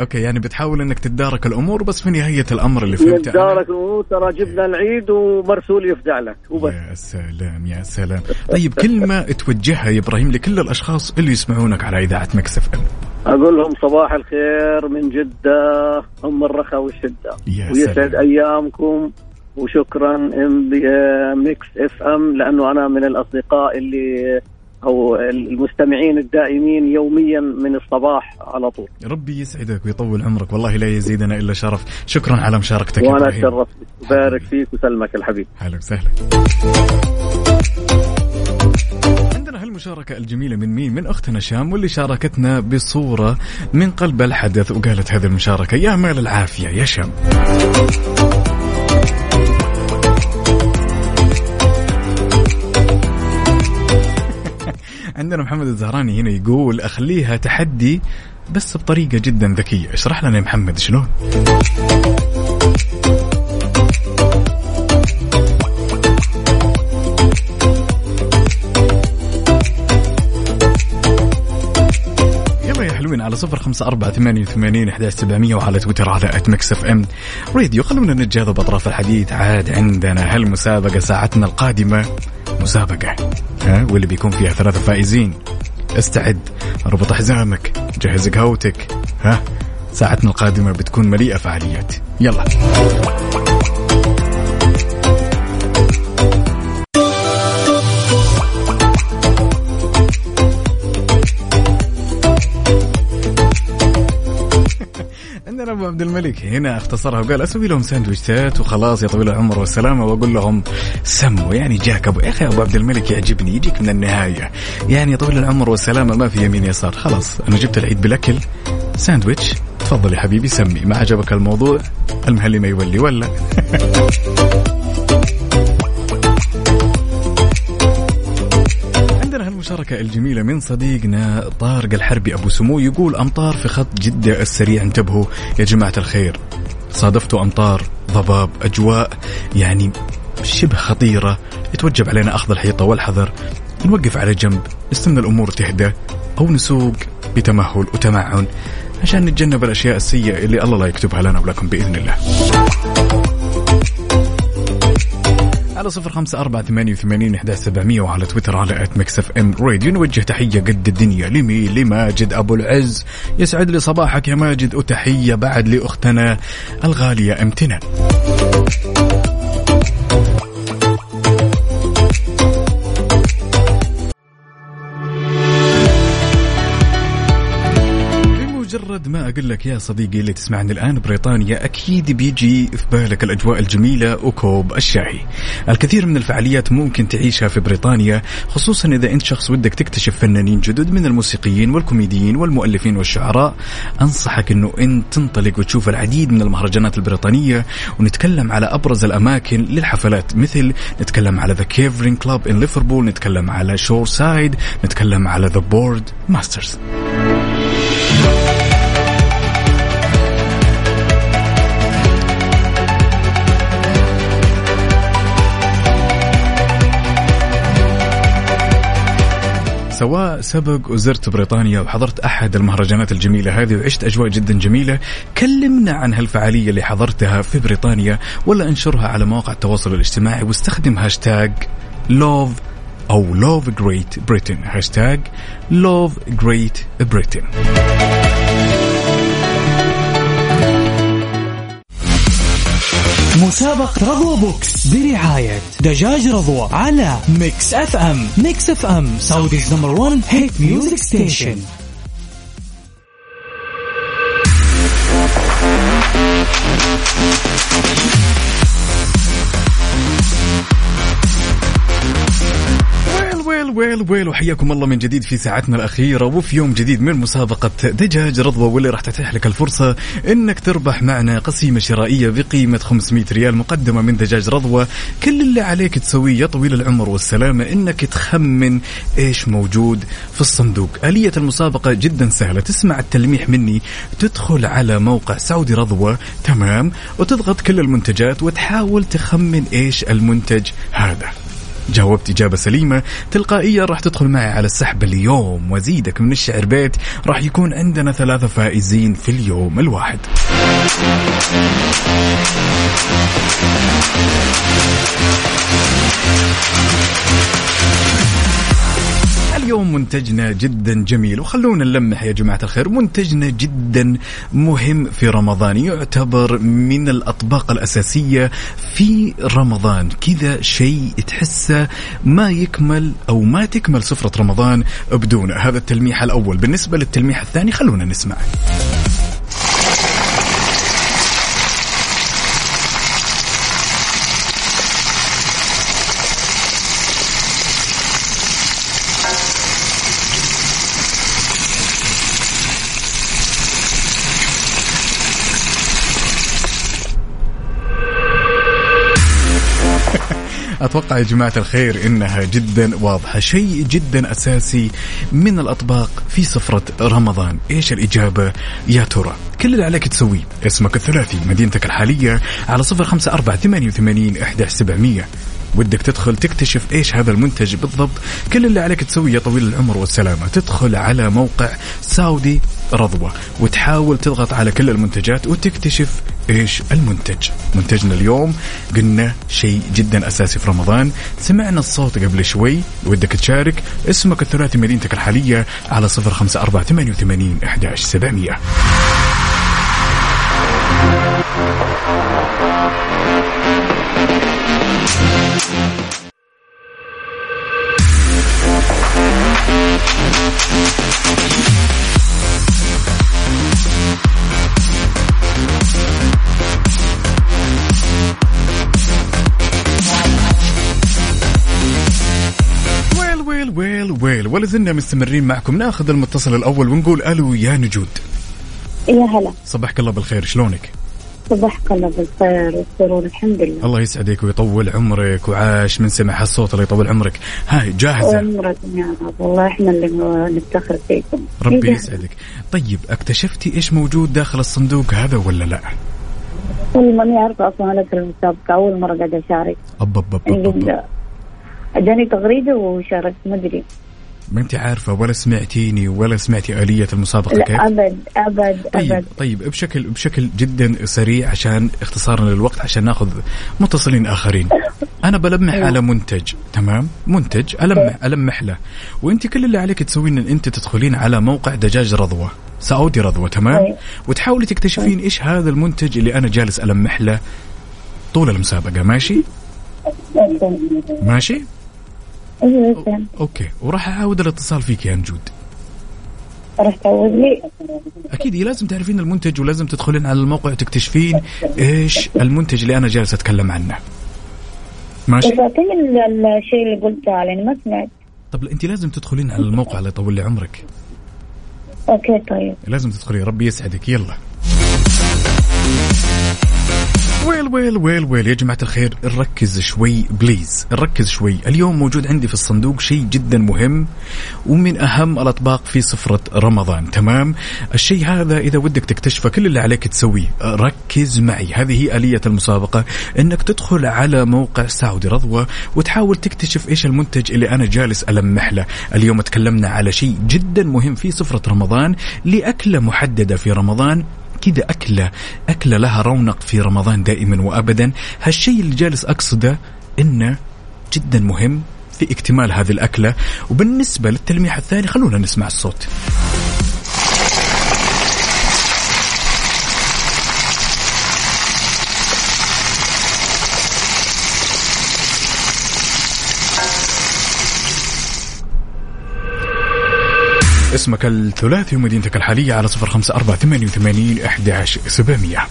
اوكي يعني بتحاول انك تتدارك الامور بس في نهايه الامر اللي فهمت تدارك الامور ترى جبنا العيد ومرسول يفدع لك وبس. يا سلام يا سلام. طيب كلمه توجهها يا ابراهيم لكل الاشخاص اللي يسمعونك على اذاعه مكس اف ام؟ اقول لهم صباح الخير من جده ام الرخا والشده ويسعد ايامكم وشكرا ميكس اف ام لانه انا من الاصدقاء اللي او المستمعين الدائمين يوميا من الصباح على طول. ربي يسعدك ويطول عمرك والله لا يزيدنا الا شرف. شكرا على مشاركتك يا ابراهيم. وانا تشرفت وبارك فيك وسلمك الحبيب. اهلا وسهلا. المشاركة الجميلة من مين؟ من أختنا شام واللي شاركتنا بصورة من قلب الحدث وقالت هذه المشاركة يا مال العافية يا شام. عندنا محمد الزهراني هنا يقول أخليها تحدي بس بطريقة جدا ذكية. اشرح لنا يا محمد شلون؟ على 0548811700 وعلى تويتر على @mixfmradio. خلونا نتجاذب بأطراف الحديث. عاد عندنا هالمسابقة ساعتنا القادمة مسابقة واللي بيكون فيها 3 فائزين. استعد ربط حزامك جهز قهوتك ساعتنا القادمة بتكون مليئة فعاليات. يلا أبو عبد الملك هنا اختصرها وقال أسوي لهم ساندويشتات وخلاص يا طويل العمر والسلامة وأقول لهم سموا يعني جاك أبو أخي أبو عبد الملك يعجبني يجيك من النهاية يعني يا طويل العمر والسلامة ما في يمين يسار خلاص أنا جبت العيد بالأكل ساندويتش تفضل يا حبيبي سمي ما عجبك الموضوع المهلي ما يولي ولا. المشاركة الجميلة من صديقنا طارق الحربي أبو سمو يقول أمطار في خط جدة السريع انتبهوا يا جماعة الخير صادفتوا أمطار ضباب أجواء يعني شبه خطيرة يتوجب علينا أخذ الحيطة والحذر نوقف على جنب نستنى الأمور تهدى أو نسوق بتمهل وتمعن عشان نتجنب الأشياء السيئة اللي الله لا يكتبها لنا ولكم بإذن الله. على 0548811700 وعلى تويتر على @mixfmradio. نوجه تحية قد الدنيا لمي لماجد أبو العز يسعد لي صباحك يا ماجد وتحية بعد لأختنا الغالية امتنان. مجرد ما أقول لك يا صديقي اللي تسمعني الآن بريطانيا أكيد بيجي في بالك الأجواء الجميلة وكوب الشاي. الكثير من الفعاليات ممكن تعيشها في بريطانيا خصوصا إذا أنت شخص ودك تكتشف فنانين جدد من الموسيقيين والكوميديين والمؤلفين والشعراء. أنصحك أنه أنت تنطلق وتشوف العديد من المهرجانات البريطانية ونتكلم على أبرز الأماكن للحفلات مثل نتكلم على The Cavern Club in Liverpool نتكلم على Shoreside نتكلم على The Board Masters. سواء سبق وزرت بريطانيا وحضرت أحد المهرجانات الجميلة هذه وعشت أجواء جدا جميلة كلمنا عن هالفعالية اللي حضرتها في بريطانيا ولا انشرها على مواقع التواصل الاجتماعي واستخدم هاشتاج Love أو Love Great Britain هاشتاج Love Great Britain. مسابقة رضوى بوكس برعاية دجاج رضوى على ميكس اف ام. ميكس اف ام سعوديز نمبر 1 هيت ميوزك ستيشن. ويل وحياكم الله من جديد في ساعتنا الأخيرة وفي يوم جديد من مسابقة دجاج رضوى، واللي راح تتيح لك الفرصة إنك تربح معنا قسيمة شرائية بقيمة 500 ريال مقدمة من دجاج رضوى. كل اللي عليك تسويه يا طويل العمر والسلامة إنك تخمن إيش موجود في الصندوق. آلية المسابقة جدا سهلة، تسمع التلميح مني، تدخل على موقع سعودي رضوى تمام وتضغط كل المنتجات وتحاول تخمن إيش المنتج هذا. جاوبت إجابة سليمة تلقائيا راح تدخل معي على السحب اليوم وزيدك من الشعر بيت. راح يكون عندنا 3 فائزين في اليوم الواحد. اليوم منتجنا جدا جميل، وخلونا نلمح يا جماعة الخير، منتجنا جدا مهم في رمضان، يعتبر من الأطباق الأساسية في رمضان. كذا شيء تحسه ما يكمل أو ما تكمل سفرة رمضان بدونه. هذا التلميح الأول. بالنسبة للتلميح الثاني خلونا نسمع. أتوقع يا جماعة الخير إنها جدا واضحة، شيء جدا أساسي من الأطباق في سفرة رمضان. إيش الإجابة يا ترى؟ كل اللي عليك تسويه اسمك الثلاثي مدينتك الحالية على 0548811700. ودك تدخل تكتشف إيش هذا المنتج بالضبط؟ كل اللي عليك تسويه يا طويل العمر والسلامة تدخل على موقع سعودي رضوى وتحاول تضغط على كل المنتجات وتكتشف إيش المنتج. منتجنا اليوم قلنا شيء جدا أساسي في رمضان، سمعنا الصوت قبل شوي. ودك تشارك اسمك الثلاثي مدينتك الحالية على 0548811700. ولازلنا مستمرين معكم. ناخذ المتصل الأول ونقول ألو يا نجود. يا هلا، صباحك الله بالخير، شلونك؟ صباحك الله بالخير والسرور، الحمد لله. الله يسعدك ويطول عمرك، وعاش من سمع هالصوت. الله يطول عمرك. هاي جاهزة عمرك يا رب، والله احنا اللي نفتخر فيكم. ربي يسعدك. طيب اكتشفتي ايش موجود داخل الصندوق هذا ولا لا؟ والله ماني عارفة أصلا، أنا في المسابقة أول مرة قاعدة أشارك. أجاني تغريدة وشاركت، ما أدري. ما انت عارفة ولا سمعتيني ولا سمعتي آلية المسابقة كيف؟ أبد. طيب بشكل جدا سريع عشان اختصارنا للوقت، عشان ناخذ متصلين آخرين. أنا بلمح على منتج، تمام؟ منتج ألمح له، وانت كل اللي عليك تسوين ان انت تدخلين على موقع دجاج رضوى سعودي رضوى، تمام؟ وتحاولي تكتشفين ايش هذا المنتج اللي أنا جالس ألمح له طول المسابقة. ماشي؟ اوكي. وراح اعاود الاتصال فيك يا نجود. راح تعود لي اكيد، لازم تعرفين المنتج ولازم تدخلين على الموقع وتكتشفين ايش المنتج اللي انا جالسه اتكلم عنه. ماشي؟ تعطيني الشيء اللي قلته عليه، ما سمعت. طب انت لازم تدخلين على الموقع اللي يطول لي عمرك. اوكي طيب، لازم تدخلي. ربي يسعدك. يلا ويل يا جماعة الخير، نركز شوي بليز، نركز شوي. اليوم موجود عندي في الصندوق شيء جدا مهم ومن أهم الأطباق في سفرة رمضان، تمام؟ الشيء هذا إذا ودك تكتشفه كل اللي عليك تسويه ركز معي، هذه هي آلية المسابقة، إنك تدخل على موقع سعودي رضوى وتحاول تكتشف إيش المنتج اللي أنا جالس ألمح له. اليوم تكلمنا على شيء جدا مهم في سفرة رمضان، لأكلة محددة في رمضان، كده أكلة لها رونق في رمضان دائما وأبدا. هالشيء اللي جالس أقصده إنه جدا مهم في اكتمال هذه الأكلة. وبالنسبة للتلميح الثاني خلونا نسمع الصوت. اسمك الثلاثي ومدينتك الحالية على 0548811700.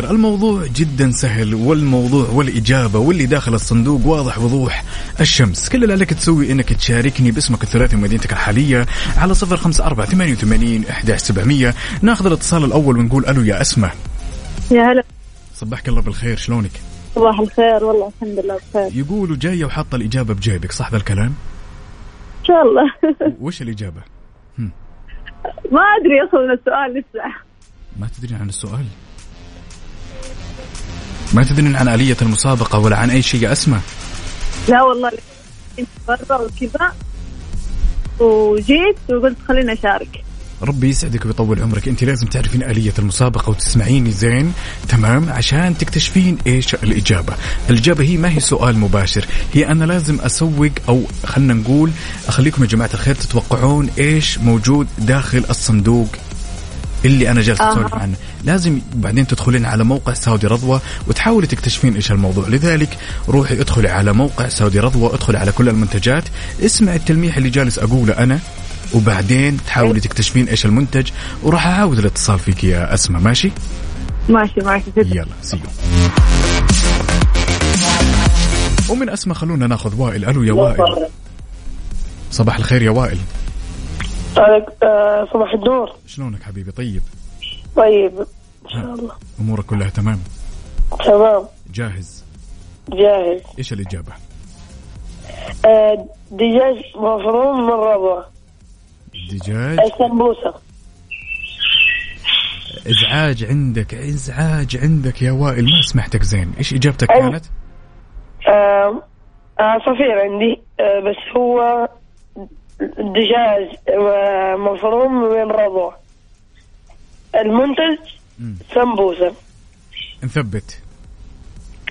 أكثر. الموضوع جدا سهل والموضوع والإجابة واللي داخل الصندوق واضح وضوح الشمس. كل اللي عليك تسوي إنك تشاركني باسمك الثلاثي ومدينتك الحالية على 0548811700. ناخذ الاتصال الأول ونقول ألو يا أسماء. يا هلا. صباحك الله بالخير، شلونك؟ صباح الخير، والله الحمد لله بخير. يقولوا جاية وحاطة الإجابة بجيبك، صح ذا الكلام؟ إن شاء الله. وش الإجابة؟ ما أدري أصلا من السؤال لسه. ما تدرين عن السؤال؟ ما تدرين عن آلية المسابقة ولا عن أي شيء يا أسماء؟ لا والله، كنت برا وكذا وجيت وقلت خليني أشارك. ربي يسعدك ويطول عمرك. انت لازم تعرفين آلية المسابقة وتسمعيني زين تمام عشان تكتشفين ايش الإجابة. الإجابة هي ما هي سؤال مباشر، هي انا لازم اسوق او خلنا نقول اخليكم يا جماعة الخير تتوقعون ايش موجود داخل الصندوق اللي انا جالس اسولف عنه. لازم بعدين تدخلين على موقع سعودي رضوى وتحاولي تكتشفين ايش الموضوع. لذلك روحي ادخلي على موقع سعودي رضوى، ادخلي على كل المنتجات، اسمع التلميح اللي جالس اقوله انا وبعدين تحاولي تكتشفين إيش المنتج، وراح أعاود الاتصال فيك يا أسماء. ماشي؟ ماشي ماشي. يلا سيو. ومن أسماء خلونا ناخذ وائل. ألو يا وائل. صباح الخير يا وائل. صباح النور. شلونك حبيبي؟ طيب طيب إن شاء الله. أمورك كلها تمام؟ تمام. جاهز؟ جاهز. إيش الإجابة؟ دجاج مفروم من ربع. دجاج السمبوسة. إزعاج عندك، إزعاج عندك يا وائل، ما سمعتك زين. إيش إجابتك كانت؟ عصافير عندي، بس هو دجاج مفروم من ربع، المنتج سمبوسة. نثبت.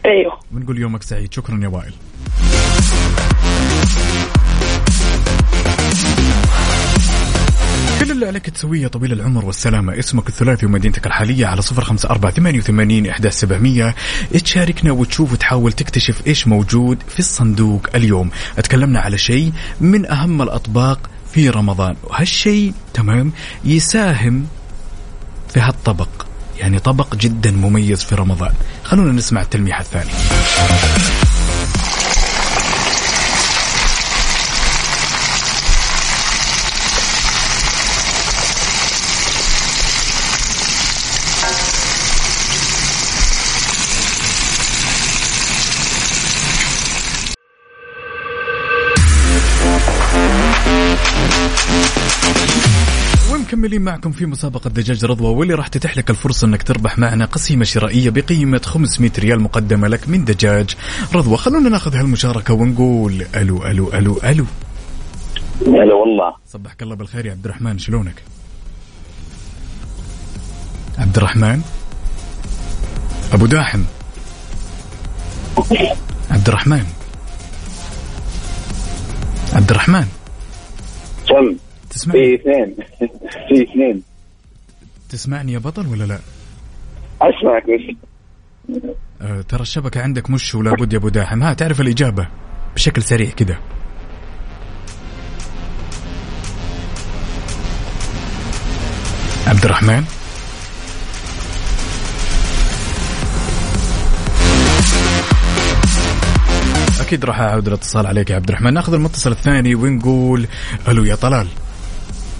أيوه. بنقول يومك سعيد. شكرا يا وائل. كل اللي عليك تسويه طويل العمر والسلامة اسمك الثلاثي ومدينتك الحالية على 0548811700. تشاركنا وتشوف وتحاول تكتشف إيش موجود في الصندوق. اليوم اتكلمنا على شيء من أهم الأطباق في رمضان، وهالشيء تمام يساهم في هالطبق، يعني طبق جدا مميز في رمضان. خلونا نسمع التلميح الثاني. مكملين معكم في مسابقة دجاج رضوى، واللي راح تتيح لك الفرصة انك تربح معنا قسيمة شرائية بقيمة 500 ريال مقدمة لك من دجاج رضوى. خلونا ناخذ هالمشاركة ونقول الو الو الو الو. هلا والله. صبحك الله بالخير يا عبد الرحمن، شلونك؟ عبد الرحمن ابو داحم. عبد الرحمن، عبد الرحمن سم. تسمعني؟ في اثنين. تسمعني يا بطل ولا لا؟ أسمعك بس. ترى الشبكة عندك مش ولا بد يا أبو داحم. ها تعرف الإجابة بشكل سريع كده. عبد الرحمن. أكيد راح أعود الاتصال عليك يا عبد الرحمن. ناخذ المتصل الثاني ونقول ألو يا طلال.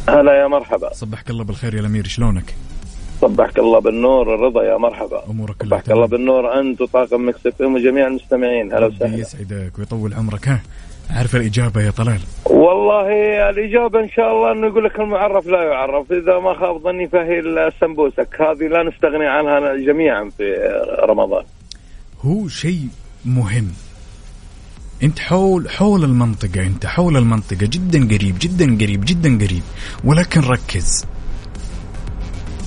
هلا يا مرحبا. صبحك الله بالخير يا الأمير، شلونك؟ صبحك الله بالنور الرضا يا مرحبا. أمورك كلها. صبحك الله بالنور أنت وطاقم ميكس اف ام وجميع المستمعين. هلا وسهلا. يسعدك ويطول عمرك. ها عارف الإجابة يا طلال؟ والله الإجابة إن شاء الله إنه يقول لك المعرف لا يعرف، إذا ما خاب ظني فهي السمبوسك. هذه لا نستغني عنها جميعا في رمضان، هو شيء مهم. انت حول المنطقة، انت حول المنطقة، جدا قريب جدا قريب جدا قريب، ولكن ركز.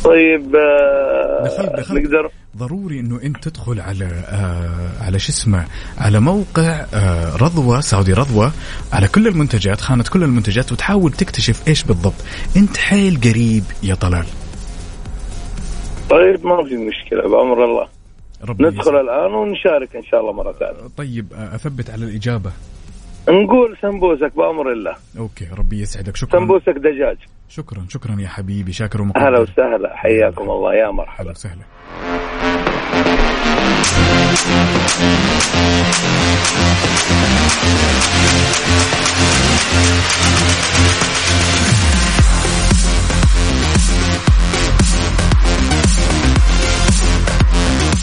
طيب نقدر ضروري انه انت تدخل على على شو اسمه، على موقع رضوى سعودي رضوى، على كل المنتجات، خانة كل المنتجات، وتحاول تكتشف ايش بالضبط. انت حيل قريب يا طلال. طيب ما في مشكلة بأمر الله، ندخل الآن ونشارك إن شاء الله مرة ثانية. طيب أثبت على الإجابة، نقول سمبوسك بأمر الله. أوكي ربي يسعدك، شكرا. سمبوسك دجاج. شكرا شكرا يا حبيبي، شاكر ومقدر. أهلا وسهلا، حياكم الله يا مرحبا. أهلا وسهلا.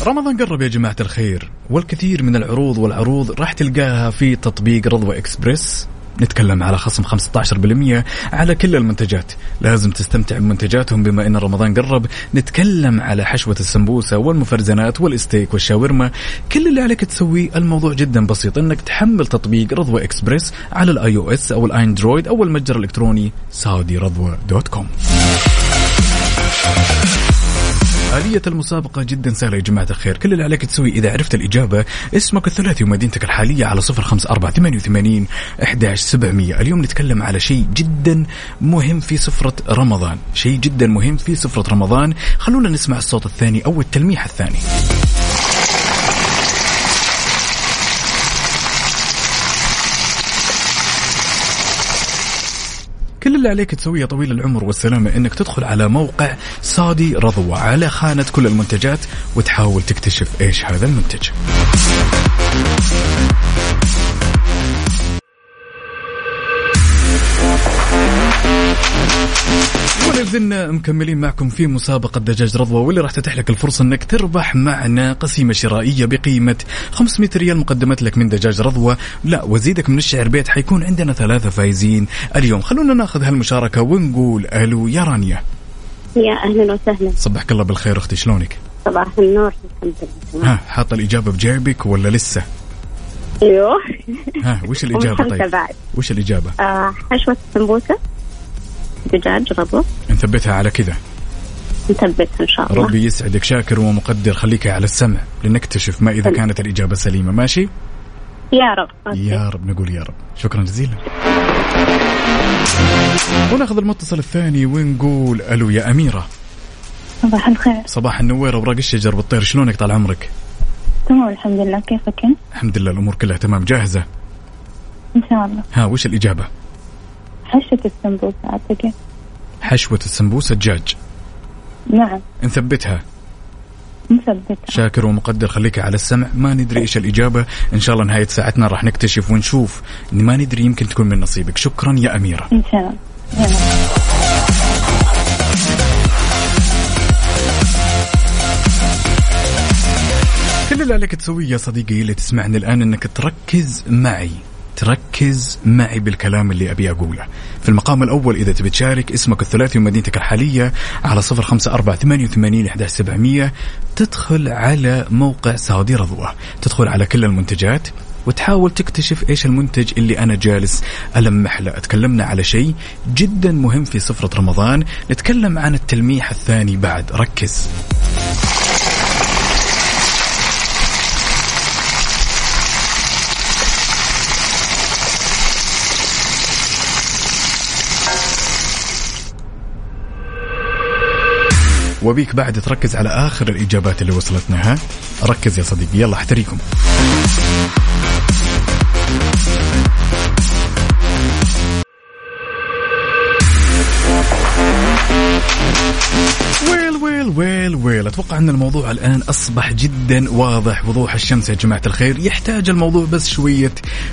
رمضان قرب يا جماعة الخير، والكثير من العروض راح تلقاها في تطبيق رضوى إكسبرس. نتكلم على خصم 15% على كل المنتجات. لازم تستمتع بمنتجاتهم بما إن رمضان قرب. نتكلم على حشوة السمبوسة والمفرزنات والستيك والشاورما. كل اللي عليك تسويه، الموضوع جدا بسيط، إنك تحمل تطبيق رضوى إكسبرس على iOS أو الأندرويد أو المتجر الإلكتروني saudiradwa.com. آلية المسابقة جدا سهلة يا جماعة الخير. كل اللي عليك تسوي إذا عرفت الإجابة، اسمك الثلاثي ومدينتك الحالية على 0548811700. اليوم نتكلم على شيء جدا مهم في سفرة رمضان، شيء جدا مهم في سفرة رمضان. خلونا نسمع الصوت الثاني أو التلميح الثاني. كل اللي عليك تسويه طويل العمر والسلامة إنك تدخل على موقع صادي رضوى على خانة كل المنتجات وتحاول تكتشف إيش هذا المنتج. ولازلنا مكملين معكم في مسابقة دجاج رضوى، واللي راح تتيح لك الفرصة إنك تربح معنا قسيمة شرائية بقيمة 500 ريال مقدمة لك من دجاج رضوى. لا وزيدك من الشعر بيت، حيكون عندنا 3 فايزين اليوم. خلونا ناخذ هالمشاركة ونقول ألو يا رانيا. يا أهلا وسهلا، صبحك الله بالخير أختي، شلونك؟ صباح النور، الحمد لله. ها حاطة الإجابة بجيبك ولا لسه؟ أيوه. ها وش الإجابة؟ طيب وش الإجابة؟ حشوة السمبوسة دجاج رضوى. نثبتها على كذا، نثبتها إن شاء الله. ربي يسعدك، شاكر ومقدر، خليك على السمع لنكتشف ما إذا كانت الإجابة سليمة. ماشي يا رب. ماشي. يا رب، نقول يا رب. شكرا جزيلا. ونأخذ المتصل الثاني ونقول ألو يا أميرة. صباح الخير. صباح النوير وبراق الشجر بالطير، شلونك طال عمرك؟ تمام الحمد لله، كيفك؟ الحمد لله الأمور كلها تمام. جاهزة إن شاء الله. ها وش الإجابة؟ حشوة السمبوسة. أعتقد حشوة السمبوسة دجاج. نعم. نثبتها. نثبتها. شاكر ومقدر، خليك على السمع. ما ندري إيش الإجابة، إن شاء الله نهاية ساعتنا راح نكتشف ونشوف. ما ندري، يمكن تكون من نصيبك. شكرا يا أميرة. إن شاء الله. كل اللي عليك تسويه يا صديقي اللي تسمعني الآن إنك تركز معي، تركز معي بالكلام اللي أبي أقوله. في المقام الأول إذا تبي تشارك، اسمك الثلاثي ومدينتك الحالية على 0548811700. تدخل على موقع سعودي رضوى، تدخل على كل المنتجات وتحاول تكتشف إيش المنتج اللي أنا جالس ألمح له. تكلمنا على شيء جدا مهم في سفرة رمضان، نتكلم عن التلميح الثاني بعد. ركز. وبيك بعد تركز على آخر الإجابات اللي وصلتنا. ها ركز يا صديقي، يلا احتريكم. ويل أتوقع أن الموضوع الآن أصبح جدا واضح، وضوح الشمس يا جماعة الخير. يحتاج الموضوع بس شوية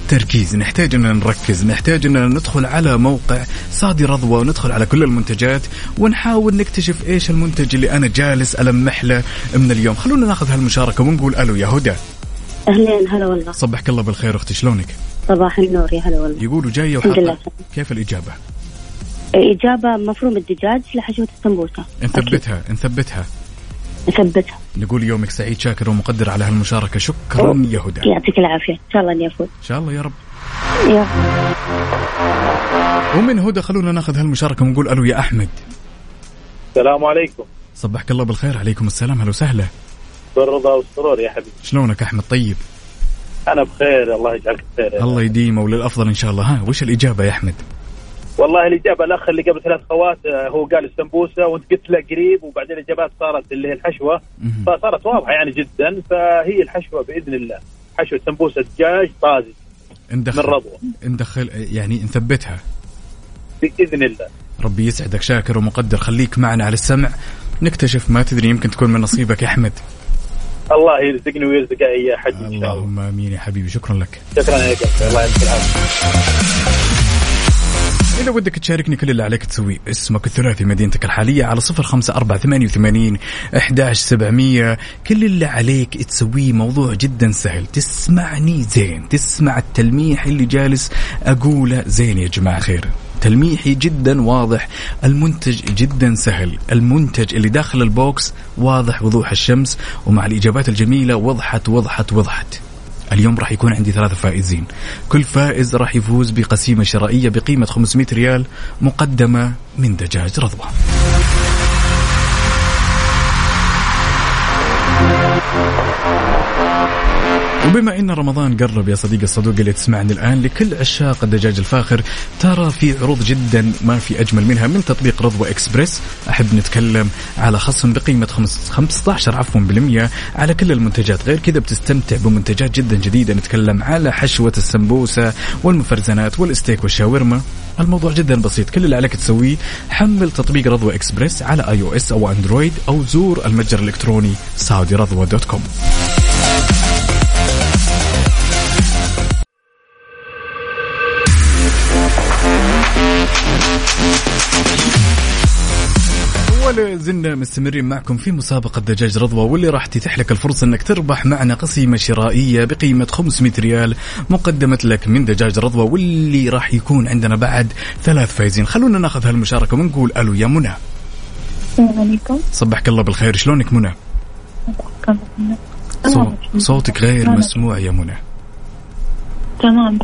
تركيز، نحتاج أننا نركز، نحتاج أننا ندخل على موقع صادي رضوى وندخل على كل المنتجات ونحاول نكتشف إيش المنتج اللي أنا جالس ألمح له من اليوم. خلونا ناخذ هالمشاركة ونقول ألو يا هدى. أهلين، هلا والله. صبحك الله بالخير أختي، شلونك؟ صباح النور، يا هلا والله. يقولوا جاية وحاطة. كيف الإجابة؟ إجابة مفروم الدجاج لحشوة السمبوسة. نثبتها. نثبتها. نثبتها. نقول يومك سعيد، شاكر ومقدر على هالمشاركة. شكرا يا هدى، يعطيك العافية. إن شاء الله أن يفوز، إن شاء الله يا رب. ومن هدى خلونا ناخذ هالمشاركة ونقول ألو يا أحمد. السلام عليكم. صبحك الله بالخير. عليكم السلام، هلا وسهلا. بالرضا والسرور يا حبيبي. شلونك أحمد؟ طيب أنا بخير، الله يجعلك بخير، الله يديمه وللأفضل إن شاء الله. ها وش الإجابة يا أحمد؟ والله الإجابة الأخ اللي قبل 3 خوات هو قال السمبوسة، وانت قلت له قريب، وبعدين الإجابات صارت اللي هي الحشوة، فصارت واضحة يعني جدا، فهي الحشوة بإذن الله. حشوة سمبوسة دجاج طازج من رضوى. ندخل يعني نثبتها بإذن الله. ربي يسعدك، شاكر ومقدر، خليك معنا على السمع، نكتشف ما تدري يمكن تكون من نصيبك يا أحمد. الله يرزقني ويرزقه اياه حج. اللهم امين يا حبيبي, شكرا لك. شكرا لك, الله يعطيك العافيه. إذا ودك تشاركني كل اللي عليك تسوي اسمك الثلاثي مدينتك الحالية على 0548811700. كل اللي عليك تسويه موضوع جدا سهل, تسمعني زين, تسمع التلميح اللي جالس أقوله زين يا جماعة خير, تلميحي جدا واضح, المنتج جدا سهل, المنتج اللي داخل البوكس واضح وضوح الشمس, ومع الإجابات الجميلة وضحت وضحت وضحت. اليوم راح يكون عندي 3 فائزين, كل فائز راح يفوز بقسيمة شرائية بقيمة 500 ريال مقدمة من دجاج رضوى. وبما إن رمضان قرب يا صديقي الصدوق اللي تسمعني الآن, لكل عشاق الدجاج الفاخر ترى في عروض جدا ما في أجمل منها من تطبيق رضوى إكسبرس. أحب نتكلم على خصم بقيمة 15% على كل المنتجات. غير كذا بتستمتع بمنتجات جدا جديدة, نتكلم على حشوة السمبوسة والمفرزنات والستيك والشاورما. الموضوع جدا بسيط, كل اللي عليك تسويه حمل تطبيق رضوى إكسبرس على iOS أو أندرويد, أو زور المتجر الإلكتروني saudiradwa.com. زلنا مستمرين معكم في مسابقة دجاج رضوى, واللي راح تتيح لك الفرصة انك تربح معنا قسيمة شرائية بقيمة 500 ريال مقدمة لك من دجاج رضوى, واللي راح يكون عندنا بعد 3 فايزين. خلونا ناخذ هالمشاركة ونقول الو يا منى. السلام عليكم. صبحك الله بالخير, شلونك منى؟ صوتك غير مسموع يا منى. تمام,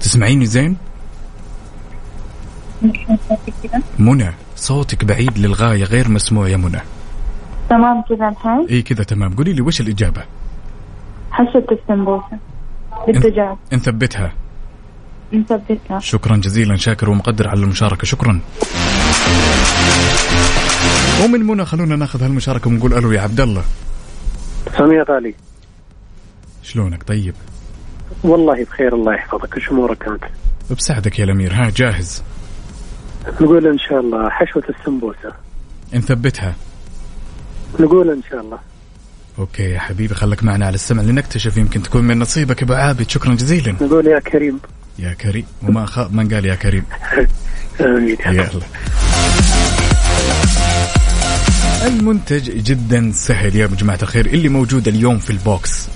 تسمعيني زين منى؟ صوتك بعيد للغاية, غير مسموع يا منى. تمام كذا الحين؟ ايه كذا تمام. قولي لي وش الإجابة؟ حشة السمبوسة بالدجاج. نثبتها نثبتها. شكرا جزيلا, شاكر ومقدر على المشاركة, شكرا. ومن منى خلونا ناخذ هالمشاركة ونقول ألو يا عبد الله. سمية غالي, شلونك؟ طيب والله بخير الله يحفظك, وش أمورك أنت؟ بساعدك يا الأمير, ها جاهز؟ نقول إن شاء الله حشوة السمبوسة. نثبتها. نقول إن شاء الله. أوكي يا حبيبي, خلك معنا على السمع لنكتشف, يمكن تكون من نصيبك أبو عابد. شكرا جزيلا. نقول يا كريم. يا كريم, وما من قال يا كريم. يلا. المنتج جدا سهل يا جماعة الخير, اللي موجود اليوم في البوكس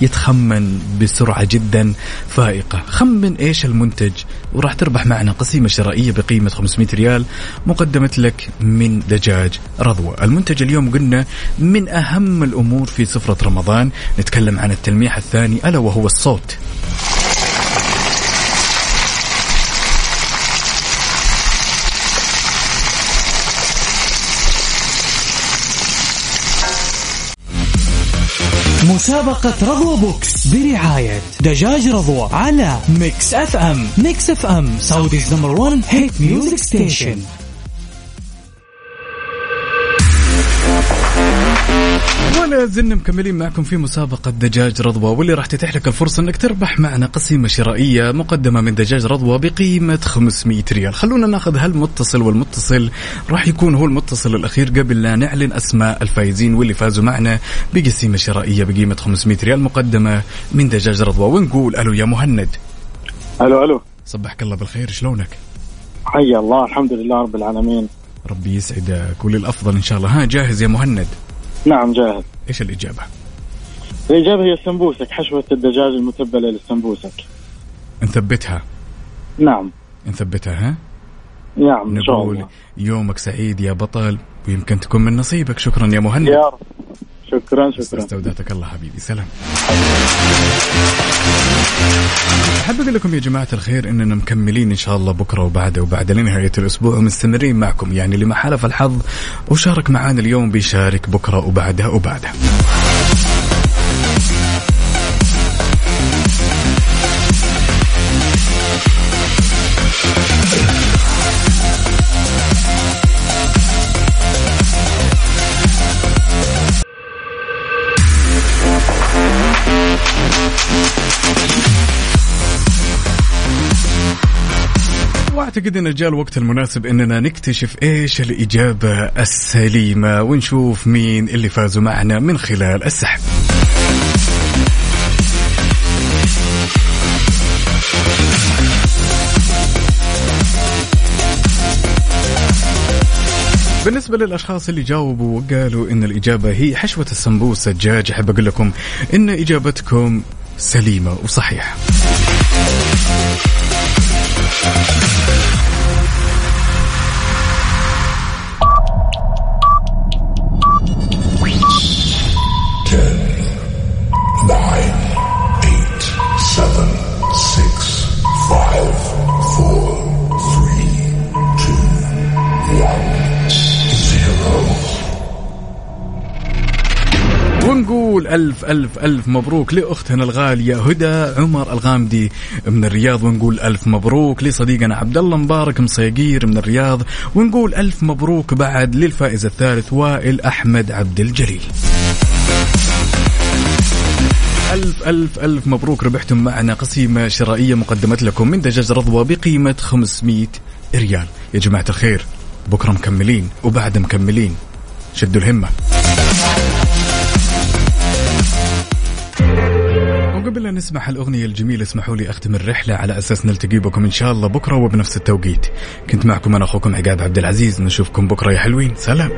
يتخمن بسرعة جدا فائقة. خمن إيش المنتج وراح تربح معنا قسيمة شرائية بقيمة 500 ريال مقدمة لك من دجاج رضوى. المنتج اليوم قلنا من أهم الأمور في سفرة رمضان, نتكلم عن التلميح الثاني ألا وهو الصوت. مسابقة رضوى بوكس برعاية دجاج رضوى على ميكس اف ام. ميكس اف ام, سعوديز نمبر 1 هيت ميوزك ستيشن. ولا زلنا مكملين معكم في مسابقة دجاج رضوى, واللي راح تتيح لك الفرصة انك تربح معنا قسيمة شرائية مقدمة من دجاج رضوى بقيمة 500 ريال. خلونا ناخذ هالمتصل, والمتصل راح يكون هو المتصل الأخير قبل لا نعلن أسماء الفائزين واللي فازوا معنا بقسيمة شرائية بقيمة 500 ريال مقدمة من دجاج رضوى. ونقول ألو يا مهند. ألو ألو. صبحك الله بالخير, شلونك؟ حيا الله, الحمد لله رب العالمين. ربي يسعدك وللأفضل إن شاء الله. ها جاهز يا مهند؟ نعم جاهز. إيش الإجابة؟ الإجابة هي السمبوسك, حشوة الدجاج المتبلة للسمبوسك. نثبتها. نعم نثبتها. ها نعم إن شاء الله. يومك سعيد يا بطل, ويمكن تكون من نصيبك. شكرا يا مهند. يا رب. شكرا شكرا, استودعتك الله حبيبي, سلام. أحب أقول لكم يا جماعة الخير إننا مكملين إن شاء الله بكرة وبعده وبعد لنهاية الأسبوع, ومستمرين معكم. يعني لما حالف الحظ وشارك معانا اليوم بيشارك بكرة وبعدها وبعدها. واعتقد ان جاء الوقت المناسب اننا نكتشف ايش الاجابه السليمه ونشوف مين اللي فازوا معنا من خلال السحب. بالنسبة للأشخاص اللي جاوبوا وقالوا إن الإجابة هي حشوة السمبوسة الدجاج، أحب أقول لكم إن إجابتكم سليمة وصحيحة. ونقول ألف ألف ألف مبروك لأختنا الغالية هدى عمر الغامدي من الرياض، ونقول ألف مبروك لصديقنا عبد الله مبارك مصيقير من الرياض، ونقول ألف مبروك بعد للفائز الثالث وائل أحمد عبد الجليل. ألف ألف ألف مبروك، ربحتم معنا قسيمة شرائية مقدمة لكم من دجاج رضوى بقيمة 500 ريال. يا جماعة الخير، بكرة مكملين وبعد مكملين، شدوا الهمة. قبل أن نسمع الأغنية الجميلة اسمحوا لي أختم الرحلة على أساس نلتقي بكم إن شاء الله بكرة وبنفس التوقيت. كنت معكم أنا أخوكم عقاب عبد العزيز، نشوفكم بكرة يا حلوين، سلام.